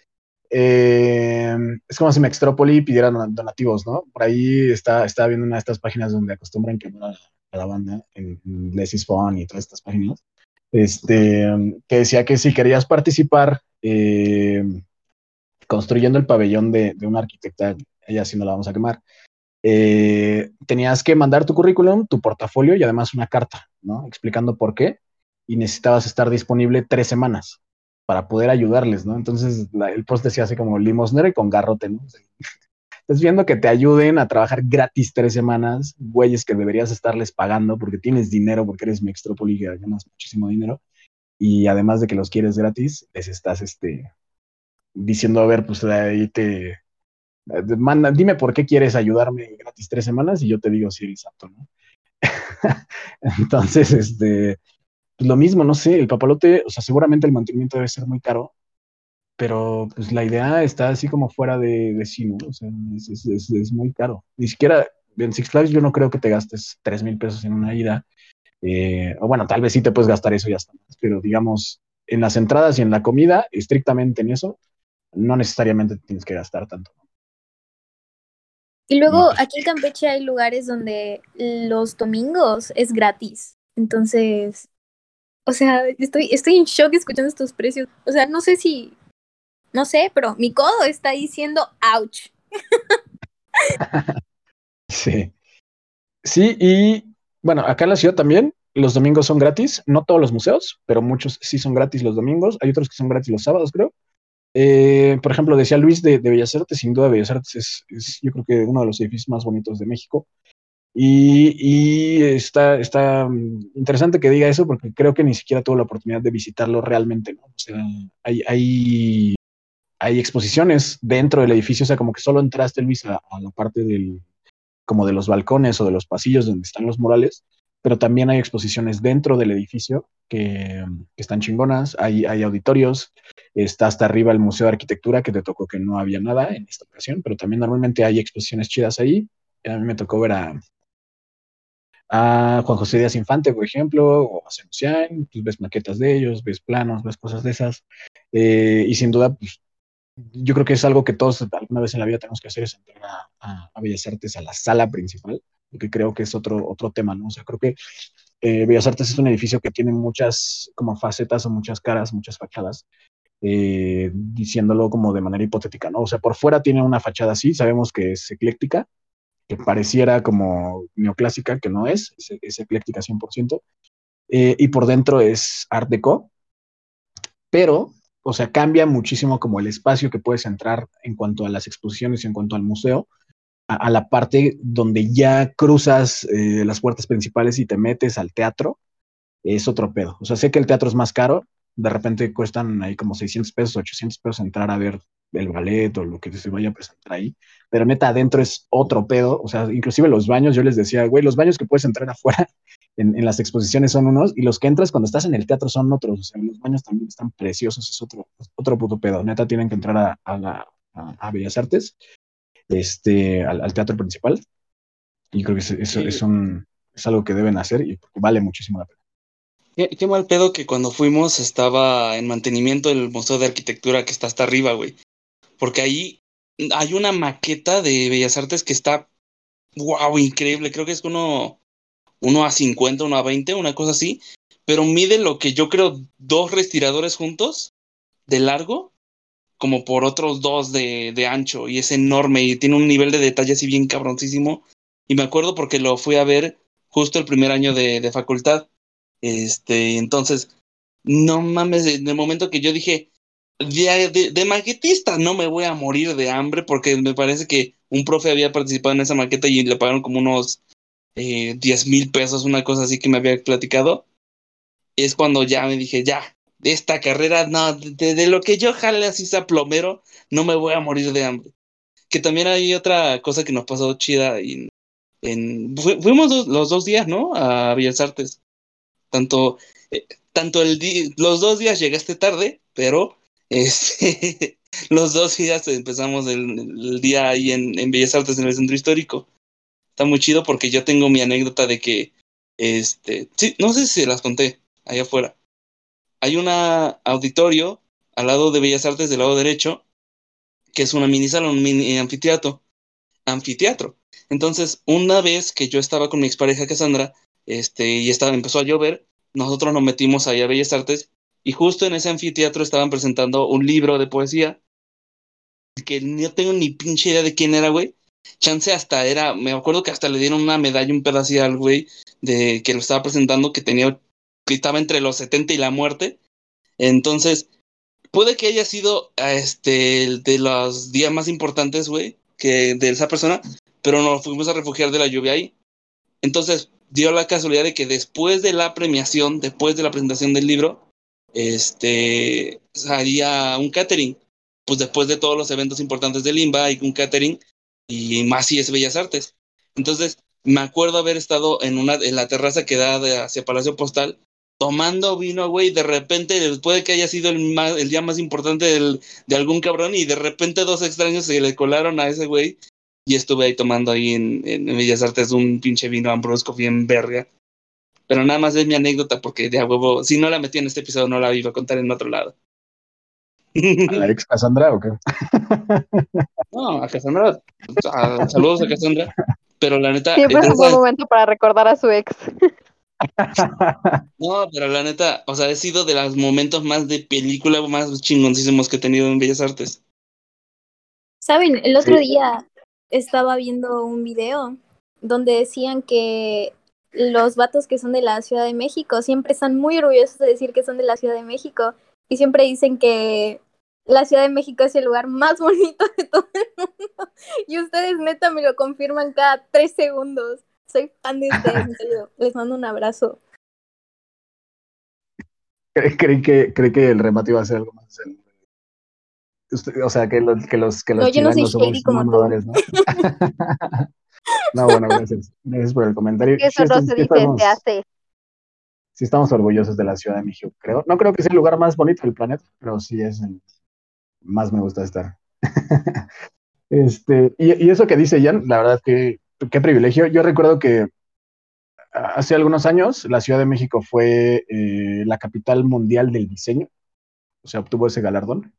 Es como si Mextrópoli pidiera donativos, ¿no? Por ahí estaba viendo una de estas páginas donde acostumbran quemar a la banda en Les Is Fun y todas estas páginas, que decía que si querías participar construyendo el pabellón de una arquitecta, ella sí no la vamos a quemar, tenías que mandar tu currículum, tu portafolio y además una carta, ¿no? Explicando por qué, y necesitabas estar disponible 3 semanas para poder ayudarles, ¿no? Entonces el post decía así como limosnero y con garrote, ¿no? Estás viendo que te ayuden a trabajar gratis 3 semanas, güeyes que deberías estarles pagando porque tienes dinero, porque eres Mextrópoli y ganas muchísimo dinero, y además de que los quieres gratis, les estás diciendo, a ver, pues ahí te manda, dime por qué quieres ayudarme gratis 3 semanas y yo te digo si eres apto, ¿no? Entonces, pues lo mismo, no sé, el Papalote, o sea, seguramente el mantenimiento debe ser muy caro, pero pues la idea está así como fuera de sí, ¿no? O sea, es muy caro. Ni siquiera en Six Flags yo no creo que te gastes 3,000 pesos en una ida, o bueno, tal vez sí te puedes gastar eso y hasta más, pero digamos, en las entradas y en la comida, estrictamente en eso, no necesariamente tienes que gastar tanto. Y luego, aquí en Campeche hay lugares donde los domingos es gratis, entonces... O sea, estoy en shock escuchando estos precios. O sea, no sé, pero mi codo está diciendo ouch. Sí. Sí, y bueno, acá en la ciudad también los domingos son gratis. No todos los museos, pero muchos sí son gratis los domingos. Hay otros que son gratis los sábados, creo. Por ejemplo, decía Luis de Bellas Artes. Sin duda, Bellas Artes es yo creo que uno de los edificios más bonitos de México. Y está interesante que diga eso porque creo que ni siquiera tuve la oportunidad de visitarlo realmente, ¿no? O sea, hay exposiciones dentro del edificio, o sea, como que solo entraste, Luis, a la parte como de los balcones o de los pasillos donde están los murales, pero también hay exposiciones dentro del edificio que están chingonas, hay auditorios, está hasta arriba el Museo de Arquitectura, que te tocó que no había nada en esta ocasión, pero también normalmente hay exposiciones chidas ahí. A mí me tocó ver a Juan José Díaz Infante, por ejemplo, o a Senucián, pues ves maquetas de ellos, ves planos, ves cosas de esas, y sin duda, pues, yo creo que es algo que todos alguna vez en la vida tenemos que hacer, es entrar a Bellas Artes, a la sala principal, porque creo que es otro tema, ¿no? O sea, creo que Bellas Artes es un edificio que tiene muchas como facetas o muchas caras, muchas fachadas, diciéndolo como de manera hipotética, ¿no? O sea, por fuera tiene una fachada así, sabemos que es ecléctica, que pareciera como neoclásica, que no es ecléctica 100%, y por dentro es Art Deco, pero, o sea, cambia muchísimo como el espacio que puedes entrar en cuanto a las exposiciones y en cuanto al museo, a la parte donde ya cruzas las puertas principales y te metes al teatro, es otro pedo. O sea, sé que el teatro es más caro, de repente cuestan ahí como 600 pesos, 800 pesos entrar a ver el ballet o lo que se vaya a presentar ahí, pero neta, adentro es otro pedo, o sea, inclusive los baños, yo les decía, güey, los baños que puedes entrar afuera en las exposiciones son unos, y los que entras cuando estás en el teatro son otros, o sea, los baños también están preciosos, es otro puto pedo, neta, tienen que entrar a Bellas Artes, al teatro principal, y creo que es algo que deben hacer, y vale muchísimo la pena. Qué mal pedo que cuando fuimos estaba en mantenimiento el Museo de Arquitectura que está hasta arriba, güey. Porque ahí hay una maqueta de Bellas Artes que está, wow, increíble. Creo que es uno a 50, uno a 20, una cosa así. Pero mide lo que yo creo 2 respiradores juntos de largo, como por otros 2 de ancho. Y es enorme y tiene un nivel de detalle así bien cabroncísimo. Y me acuerdo porque lo fui a ver justo el primer año de facultad. Entonces, no mames, en el momento que yo dije, de maquetista no me voy a morir de hambre, porque me parece que un profe había participado en esa maqueta y le pagaron como unos 10,000 pesos, una cosa así que me había platicado. Es cuando ya me dije, ya, esta carrera, no, de lo que yo jale así sea plomero, no me voy a morir de hambre. Que también hay otra cosa que nos pasó chida. Fuimos los 2 días, ¿no? A Bellas Artes. Tanto los 2 días llegaste tarde, pero los 2 días empezamos el día ahí en Bellas Artes, en el Centro Histórico. Está muy chido porque yo tengo mi anécdota de que, sí, no sé si las conté allá afuera. Hay un auditorio al lado de Bellas Artes, del lado derecho, que es una mini sala, un mini anfiteatro. Entonces, una vez que yo estaba con mi expareja Cassandra, y empezó a llover, nosotros nos metimos ahí a Bellas Artes y justo en ese anfiteatro estaban presentando un libro de poesía que no tengo ni pinche idea de quién era, güey. Chance hasta era, me acuerdo que hasta le dieron una medalla, un pedacito al güey de que lo estaba presentando, que estaba entre los 70 y la muerte. Entonces, puede que haya sido de los días más importantes, güey, que de esa persona, pero nos fuimos a refugiar de la lluvia ahí. Entonces, dio la casualidad de que después de la premiación, después de la presentación del libro, haría un catering. Pues después de todos los eventos importantes del INBA, hay un catering y más si es Bellas Artes. Entonces, me acuerdo haber estado en la terraza que da hacia Palacio Postal, tomando vino, güey, de repente, después de que haya sido el día más importante de algún cabrón, y de repente 2 extraños se le colaron a ese güey. Y estuve ahí tomando ahí en Bellas Artes un pinche vino ambrosco bien verga. Pero nada más es mi anécdota porque de a huevo, si no la metí en este episodio no la iba a contar en otro lado. ¿A la ex Cassandra o qué? No, a Cassandra. Saludos a Cassandra. Pero la neta... Siempre es un buen momento para recordar a su ex. No, pero la neta, o sea, he sido de los momentos más de película, más chingoncísimos que he tenido en Bellas Artes. ¿Saben? El otro día... Estaba viendo un video donde decían que los vatos que son de la Ciudad de México siempre están muy orgullosos de decir que son de la Ciudad de México y siempre dicen que la Ciudad de México es el lugar más bonito de todo el mundo y ustedes neta me lo confirman cada 3 segundos. Soy fan de ustedes, en serio. Les mando un abrazo. ¿Creen que el remate iba a ser algo más sencillo? O sea, que los chilenos no somos mamadores, ¿no? No, bueno, gracias. Gracias por el comentario. Eso no se dice, se hace. Sí estamos orgullosos de la Ciudad de México, creo. No creo que sea el lugar más bonito del planeta, pero sí es el más me gusta estar. Y eso que dice Jan, la verdad que qué privilegio. Yo recuerdo que hace algunos años la Ciudad de México fue la capital mundial del diseño. O sea, obtuvo ese galardón.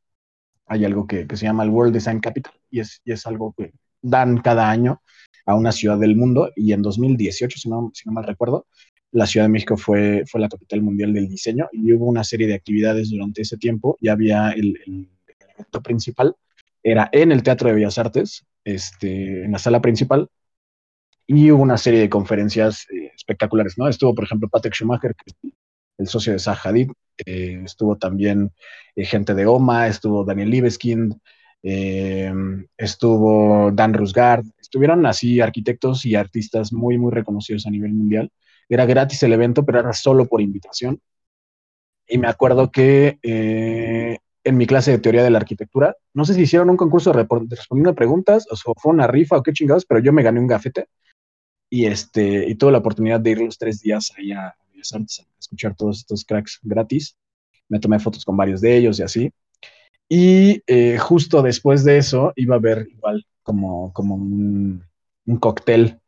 Hay algo que se llama el World Design Capital y es algo que dan cada año a una ciudad del mundo y en 2018, si no mal recuerdo, la Ciudad de México fue la capital mundial del diseño y hubo una serie de actividades durante ese tiempo. Ya había el evento principal, era en el Teatro de Bellas Artes, en la sala principal, y hubo una serie de conferencias espectaculares, ¿no? Estuvo, por ejemplo, Patrick Schumacher, que el socio de Zaha Hadid, estuvo también gente de OMA, estuvo Daniel Libeskind, estuvo Dan Rusgard, estuvieron así arquitectos y artistas muy, muy reconocidos a nivel mundial. Era gratis el evento, pero era solo por invitación. Y me acuerdo que en mi clase de teoría de la arquitectura, no sé si hicieron un concurso de respondiendo preguntas, o fue una rifa o qué chingados, pero yo me gané un gafete y tuve la oportunidad de ir los 3 días allá antes de escuchar todos estos cracks gratis. Me tomé fotos con varios de ellos y así. Y justo después de eso iba a haber igual como un cóctel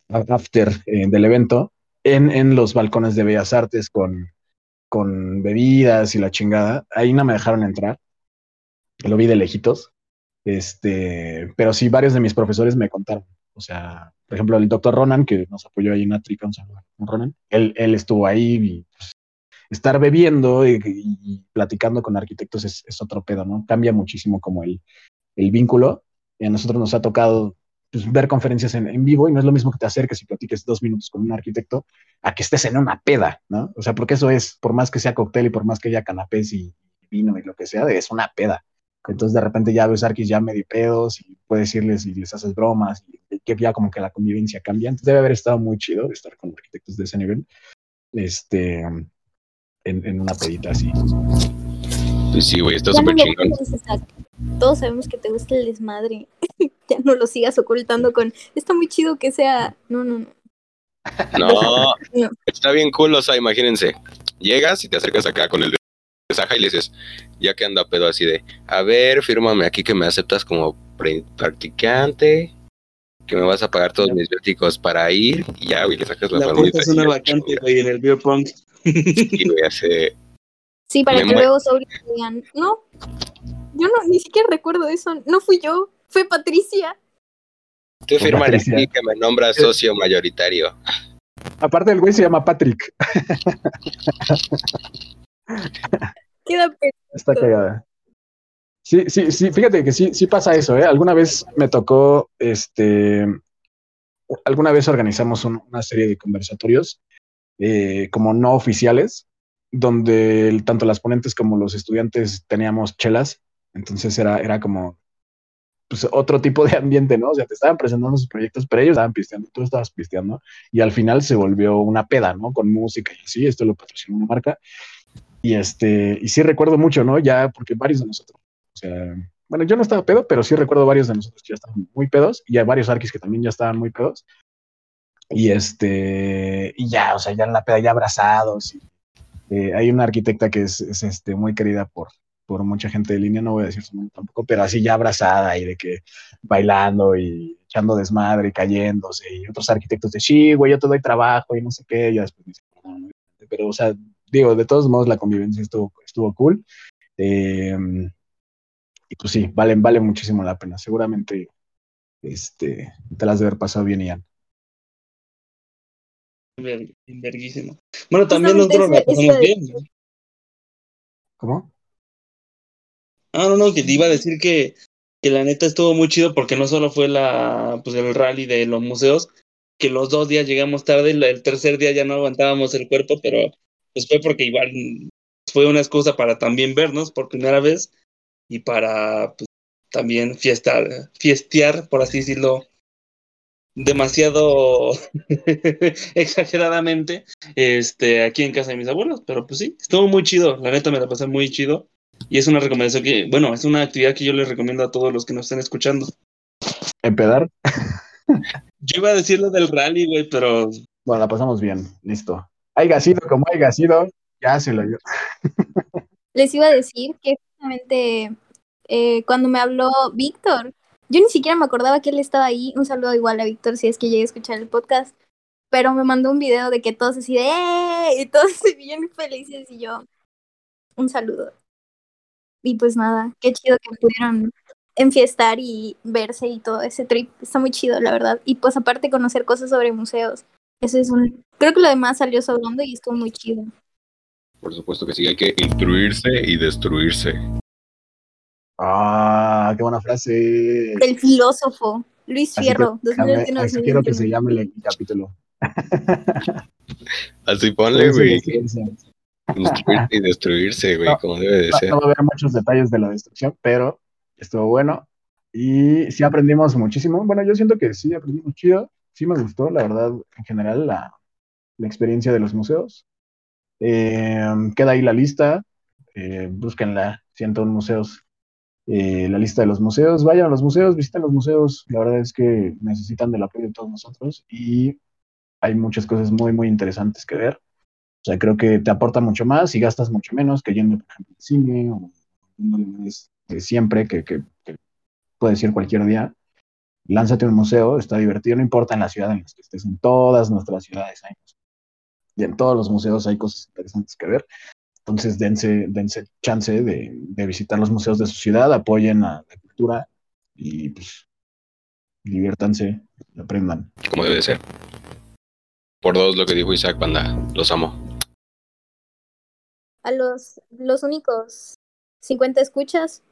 after del evento en los balcones de Bellas Artes con bebidas y la chingada. Ahí no me dejaron entrar, lo vi de lejitos, pero sí, varios de mis profesores me contaron. O sea, por ejemplo, el doctor Ronan, que nos apoyó ahí en Atrica, un Ronan, él estuvo ahí y pues, estar bebiendo y platicando con arquitectos es otro pedo, ¿no? Cambia muchísimo como el vínculo. A nosotros nos ha tocado pues, ver conferencias en vivo, y no es lo mismo que te acerques y platiques 2 minutos con un arquitecto a que estés en una peda, ¿no? O sea, porque eso es, por más que sea cóctel y por más que haya canapés y vino y lo que sea, es una peda. Entonces de repente ya ves arquis ya medio pedos y puedes irles y les haces bromas, y que ya como que la convivencia cambia. Entonces debe haber estado muy chido estar con arquitectos de ese nivel, en una pedita así. Sí, güey, está súper chingón. Todos sabemos que te gusta el desmadre. Ya no lo sigas ocultando con, está muy chido que sea... No. No, está bien cool, o sea, imagínense. Llegas y te acercas acá con el de Saja y le dices, ya que anda pedo así de, a ver, fírmame aquí que me aceptas como practicante, que me vas a pagar todos mis viáticos para ir, y ya, güey, le sacas la palmita. Es una vacante, güey, en el biopunk. Sí, güey, hace... Sí, para que luego sobre digan, no, yo no, ni siquiera recuerdo eso, no fui yo, fue Patricia. Tú firmas aquí que me nombras socio mayoritario. Aparte el güey se llama Patrick. Queda perfecto. Está cagada. Sí, fíjate que sí pasa eso, ¿eh? Alguna vez me tocó, alguna vez organizamos una serie de conversatorios como no oficiales, donde tanto las ponentes como los estudiantes teníamos chelas, entonces era como pues, otro tipo de ambiente, ¿no? O sea, te estaban presentando sus proyectos, pero ellos estaban pisteando, tú estabas pisteando, y al final se volvió una peda, ¿no? Con música y así, esto lo patrocinó una marca, y sí recuerdo mucho, ¿no? Ya, porque varios de nosotros, o sea, bueno, yo no estaba pedo, pero sí recuerdo varios de nosotros que ya estaban muy pedos, y hay varios arquis que también ya estaban muy pedos, y ya, o sea, ya en la peda ya abrazados, y hay una arquitecta que es muy querida por mucha gente de Línea, no voy a decir su nombre tampoco, pero así ya abrazada y de que bailando y echando desmadre y cayéndose, y otros arquitectos de, sí, güey, yo te doy trabajo y no sé qué, y después me dicen, no, pero, o sea, digo, de todos modos la convivencia estuvo cool, y pues sí, vale muchísimo la pena, seguramente te las de haber pasado bien, Ian. Verguísimo. Bueno, también nosotros la pasamos bien, ¿no? ¿Cómo? Ah, no, que te iba a decir que la neta estuvo muy chido, porque no solo fue el rally de los museos, que los 2 días llegamos tarde, el tercer día ya no aguantábamos el cuerpo, pero pues fue porque igual fue una excusa para también vernos por primera vez y para pues, también fiestear, por así decirlo, demasiado exageradamente aquí en casa de mis abuelos, pero pues sí, estuvo muy chido, la neta me la pasé muy chido, y es una recomendación que, bueno, es una actividad que yo les recomiendo a todos los que nos estén escuchando. ¿Empedar? Yo iba a decir lo del rally, güey, pero... Bueno, la pasamos bien, listo. Haiga sido como haiga sido, ya se lo yo. Les iba a decir que justamente cuando me habló Víctor, yo ni siquiera me acordaba que él estaba ahí. Un saludo igual a Víctor, si es que llegué a escuchar el podcast. Pero me mandó un video de que todos así de ¡eh! Y todos se bien felices, y yo, un saludo. Y pues nada, qué chido que pudieron enfiestar y verse y todo ese trip. Está muy chido, la verdad. Y pues aparte conocer cosas sobre museos. Eso es creo que lo demás salió sobrando y estuvo muy chido. Por supuesto que sí, hay que instruirse y destruirse. Ah, qué buena frase. El filósofo Luis Fierro. Así quiero que se llame el capítulo. Así ponle, güey. Instruirse y destruirse, güey, no, como debe de ser. No va a haber muchos detalles de la destrucción, pero estuvo bueno. Y sí aprendimos muchísimo. Bueno, yo siento que sí aprendimos chido. Sí me gustó, la verdad, en general, la experiencia de los museos. Queda ahí la lista. Búsquenla, 101 museos. La lista de los museos, vayan a los museos, visiten los museos, la verdad es que necesitan del apoyo de todos nosotros y hay muchas cosas muy muy interesantes que ver, o sea, creo que te aporta mucho más y gastas mucho menos que yendo por ejemplo al cine o siempre que puedes ir cualquier día. Lánzate a un museo, está divertido, no importa en la ciudad en la que estés, en todas nuestras ciudades hay y en todos los museos hay cosas interesantes que ver. Entonces dense chance de visitar los museos de su ciudad, apoyen a la cultura y pues diviértanse, aprendan. Como debe ser. Por dos, lo que dijo Isaac, banda, los amo. A los únicos 50 escuchas,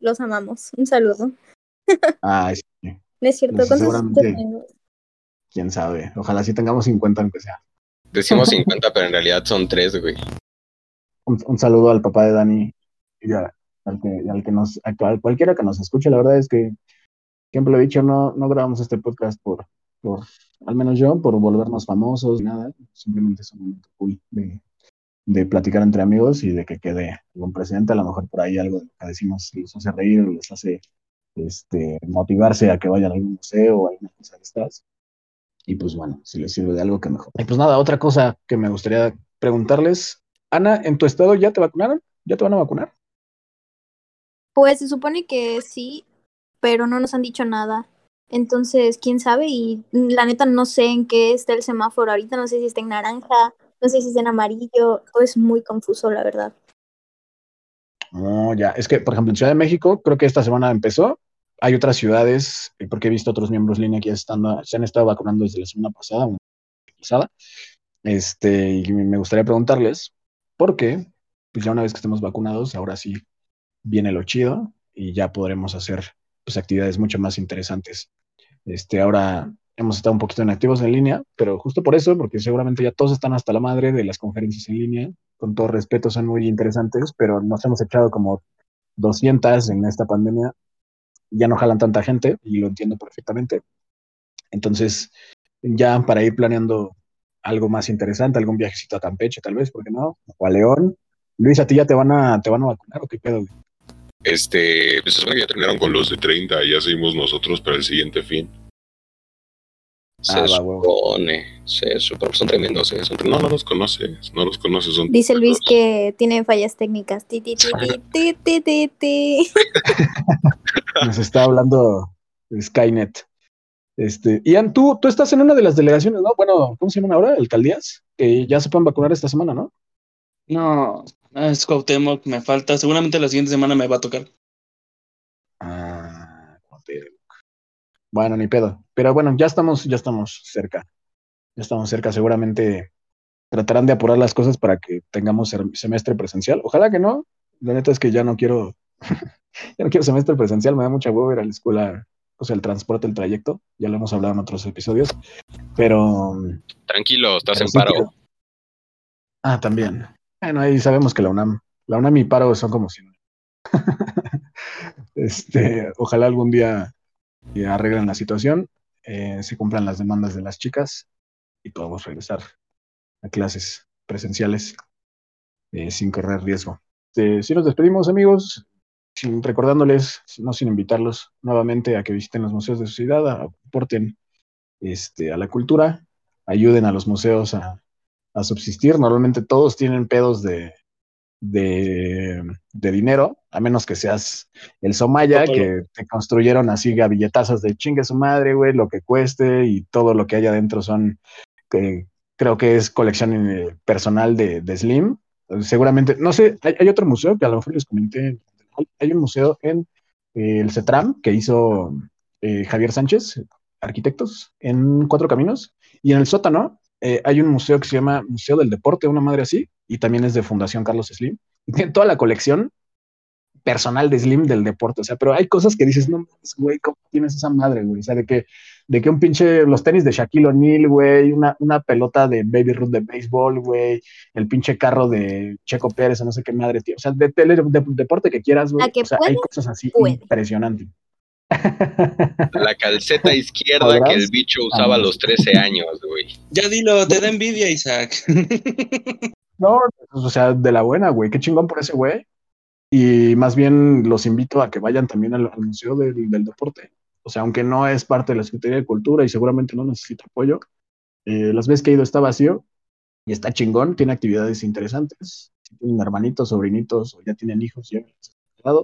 los amamos. Un saludo. Ay, sí. No es cierto, pues seguramente, quién sabe, ojalá sí tengamos 50 aunque sea. Decimos 50, pero en realidad son 3, güey. Un saludo al papá de Dani y al cualquiera que nos escuche. La verdad es que siempre lo he dicho, no grabamos este podcast por al menos yo, por volvernos famosos, nada, simplemente es un momento cool de platicar entre amigos y de que quede algún precedente, a lo mejor por ahí algo de lo que decimos les hace reír, les hace motivarse a que vayan a algún museo o alguna cosa de estas. Y pues bueno, si les sirve de algo, que mejor. Y pues nada, otra cosa que me gustaría preguntarles. Ana, ¿en tu estado ya te vacunaron? ¿Ya te van a vacunar? Pues se supone que sí, pero no nos han dicho nada. Entonces, quién sabe, y la neta no sé en qué está el semáforo ahorita, no sé si está en naranja, no sé si está en amarillo, todo es muy confuso, la verdad. No, ya, es que, por ejemplo, en Ciudad de México, creo que esta semana empezó. Hay otras ciudades, porque he visto otros miembros Línea que se han estado vacunando desde la semana pasada. Y me gustaría preguntarles, porque pues ya una vez que estemos vacunados, ahora sí viene lo chido y ya podremos hacer pues actividades mucho más interesantes. Ahora hemos estado un poquito inactivos en línea, pero justo por eso, porque seguramente ya todos están hasta la madre de las conferencias en línea. Con todo respeto, son muy interesantes, pero nos hemos echado como 200 en esta pandemia. Ya no jalan tanta gente y lo entiendo perfectamente. Entonces, ya para ir planeando algo más interesante, algún viajecito a Campeche tal vez, ¿por qué no? O a León. Luis, ¿a ti ya te van a vacunar o qué pedo? Pues se supone que ya terminaron con los de 30, ya seguimos nosotros para el siguiente fin. Se supone, son tremendos, ¿eh? No los conoces, son... Dice Luis que tienen fallas técnicas. Nos está hablando Skynet. Ian, tú estás en una de las delegaciones, ¿no? Bueno, ¿cómo se llaman ahora? ¿Alcaldías? Que ya se pueden vacunar esta semana, ¿no? No, es Cuauhtémoc, me falta. Seguramente la siguiente semana me va a tocar. Ah, Cuauhtémoc. Bueno, ni pedo. Pero bueno, ya estamos cerca. Ya estamos cerca. Seguramente tratarán de apurar las cosas para que tengamos semestre presencial. Ojalá que no. La neta es que ya no quiero... ya no quiero semestre presencial. Me da mucha hueva ir a la escuela... O sea, el transporte, el trayecto, ya lo hemos hablado en otros episodios, pero... Tranquilo, estás en paro. Quiero... Ah, también. Bueno, ahí sabemos que la UNAM y paro son como si... ojalá algún día arreglen la situación, se cumplan las demandas de las chicas y podamos regresar a clases presenciales sin correr riesgo. Sí, nos despedimos, amigos. Recordándoles, no sin invitarlos nuevamente a que visiten los museos de su ciudad, aporten a la cultura, ayuden a los museos a subsistir. Normalmente todos tienen pedos de dinero, a menos que seas el Soumaya, que te construyeron así gavilletazas de chingue su madre, güey, lo que cueste y todo lo que hay adentro son, que creo que es colección personal de Slim. Seguramente, no sé, hay otro museo que a lo mejor les comenté. Hay un museo en el CETRAM que hizo Javier Sánchez, arquitectos, en Cuatro Caminos. Y en el sótano hay un museo que se llama Museo del Deporte, una madre así, y también es de Fundación Carlos Slim. Y tiene toda la colección personal de Slim del deporte. O sea, pero hay cosas que dices, no, güey, ¿cómo tienes esa madre, güey? O sea, de que un pinche, los tenis de Shaquille O'Neal, güey, una pelota de Baby Ruth de béisbol, güey, el pinche carro de Checo Pérez o no sé qué madre, tío. O sea, de deporte que quieras, güey. O sea, puede, hay cosas así impresionantes. La calceta izquierda que el bicho usaba a los 13 años, güey. Ya dilo, te da envidia, Isaac. No, o sea, de la buena, güey. Qué chingón por ese güey. Y más bien los invito a que vayan también al Museo del Deporte. O sea, aunque no es parte de la Secretaría de Cultura y seguramente no necesita apoyo, las veces que he ido está vacío y está chingón, tiene actividades interesantes. Si tienen hermanitos, sobrinitos, o ya tienen hijos, ya han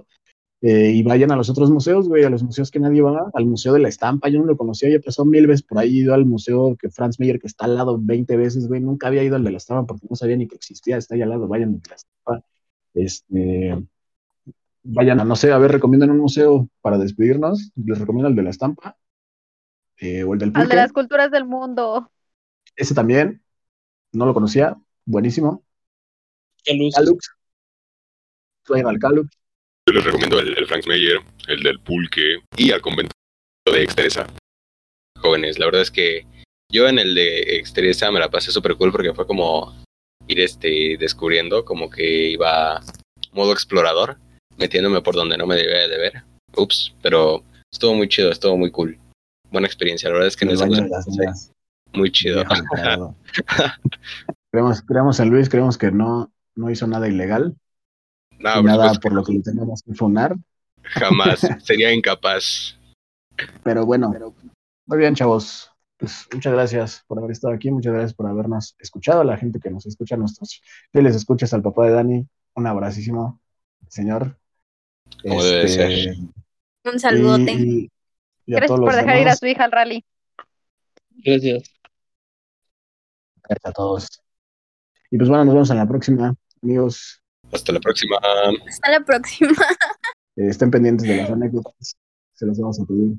Y vayan a los otros museos, güey, a los museos que nadie va, al Museo de la Estampa, yo no lo conocía, ya pasó 1000 veces por ahí, he ido al museo que Franz Mayer, que está al lado 20 veces, güey, nunca había ido al de la Estampa porque no sabía ni que existía, está ahí al lado, vayan a la Estampa, vayan a, no sé, a ver, recomiendan un museo para despedirnos, les recomiendo el de la Estampa, o el del Pulque. El de las Culturas del Mundo. Ese también, no lo conocía, buenísimo. Kaluz. Vayan al Kaluz. Yo les recomiendo el Franz Mayer, el del Pulque y al convento de Ex Teresa. Jóvenes, la verdad es que yo en el de Ex Teresa me la pasé súper cool porque fue como ir descubriendo, como que iba modo explorador, metiéndome por donde no me debía de ver. Ups, pero estuvo muy chido, estuvo muy cool. Buena experiencia, la verdad es que nos es muy chido. Creemos en Luis, creemos que no hizo nada ilegal. No, nada por lo que le tenemos que funar. Jamás, sería incapaz. Pero bueno, muy bien, chavos. Pues muchas gracias por haber estado aquí, muchas gracias por habernos escuchado, a la gente que nos escucha, nuestros fieles escuchas, al papá de Dani, un abracísimo, señor. Como debe ser. Un saludote. Y gracias por dejar ir a su hija al rally. Gracias. Gracias a todos. Y pues bueno, nos vemos en la próxima, amigos. Hasta la próxima. Hasta la próxima. Estén pendientes de las anécdotas. Se las vamos a pedir.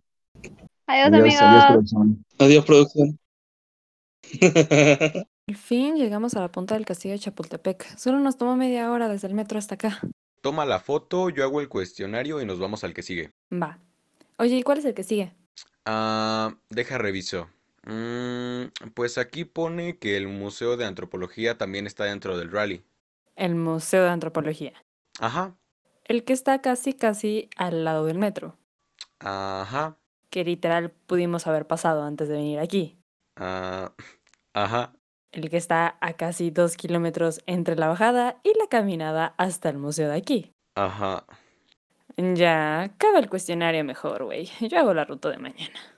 Adiós, amigos. Adiós, producción. Al fin llegamos a la punta del castillo de Chapultepec. Solo nos tomó media hora desde el metro hasta acá. Toma la foto, yo hago el cuestionario y nos vamos al que sigue. Va. Oye, ¿y cuál es el que sigue? Deja reviso. Pues aquí pone que el Museo de Antropología también está dentro del rally. El Museo de Antropología. Ajá. El que está casi al lado del metro. Ajá. Que literal pudimos haber pasado antes de venir aquí. Ajá. El que está a casi 2 kilómetros entre la bajada y la caminada hasta el museo de aquí. Ajá. Ya, acaba el cuestionario mejor, güey. Yo hago la ruta de mañana.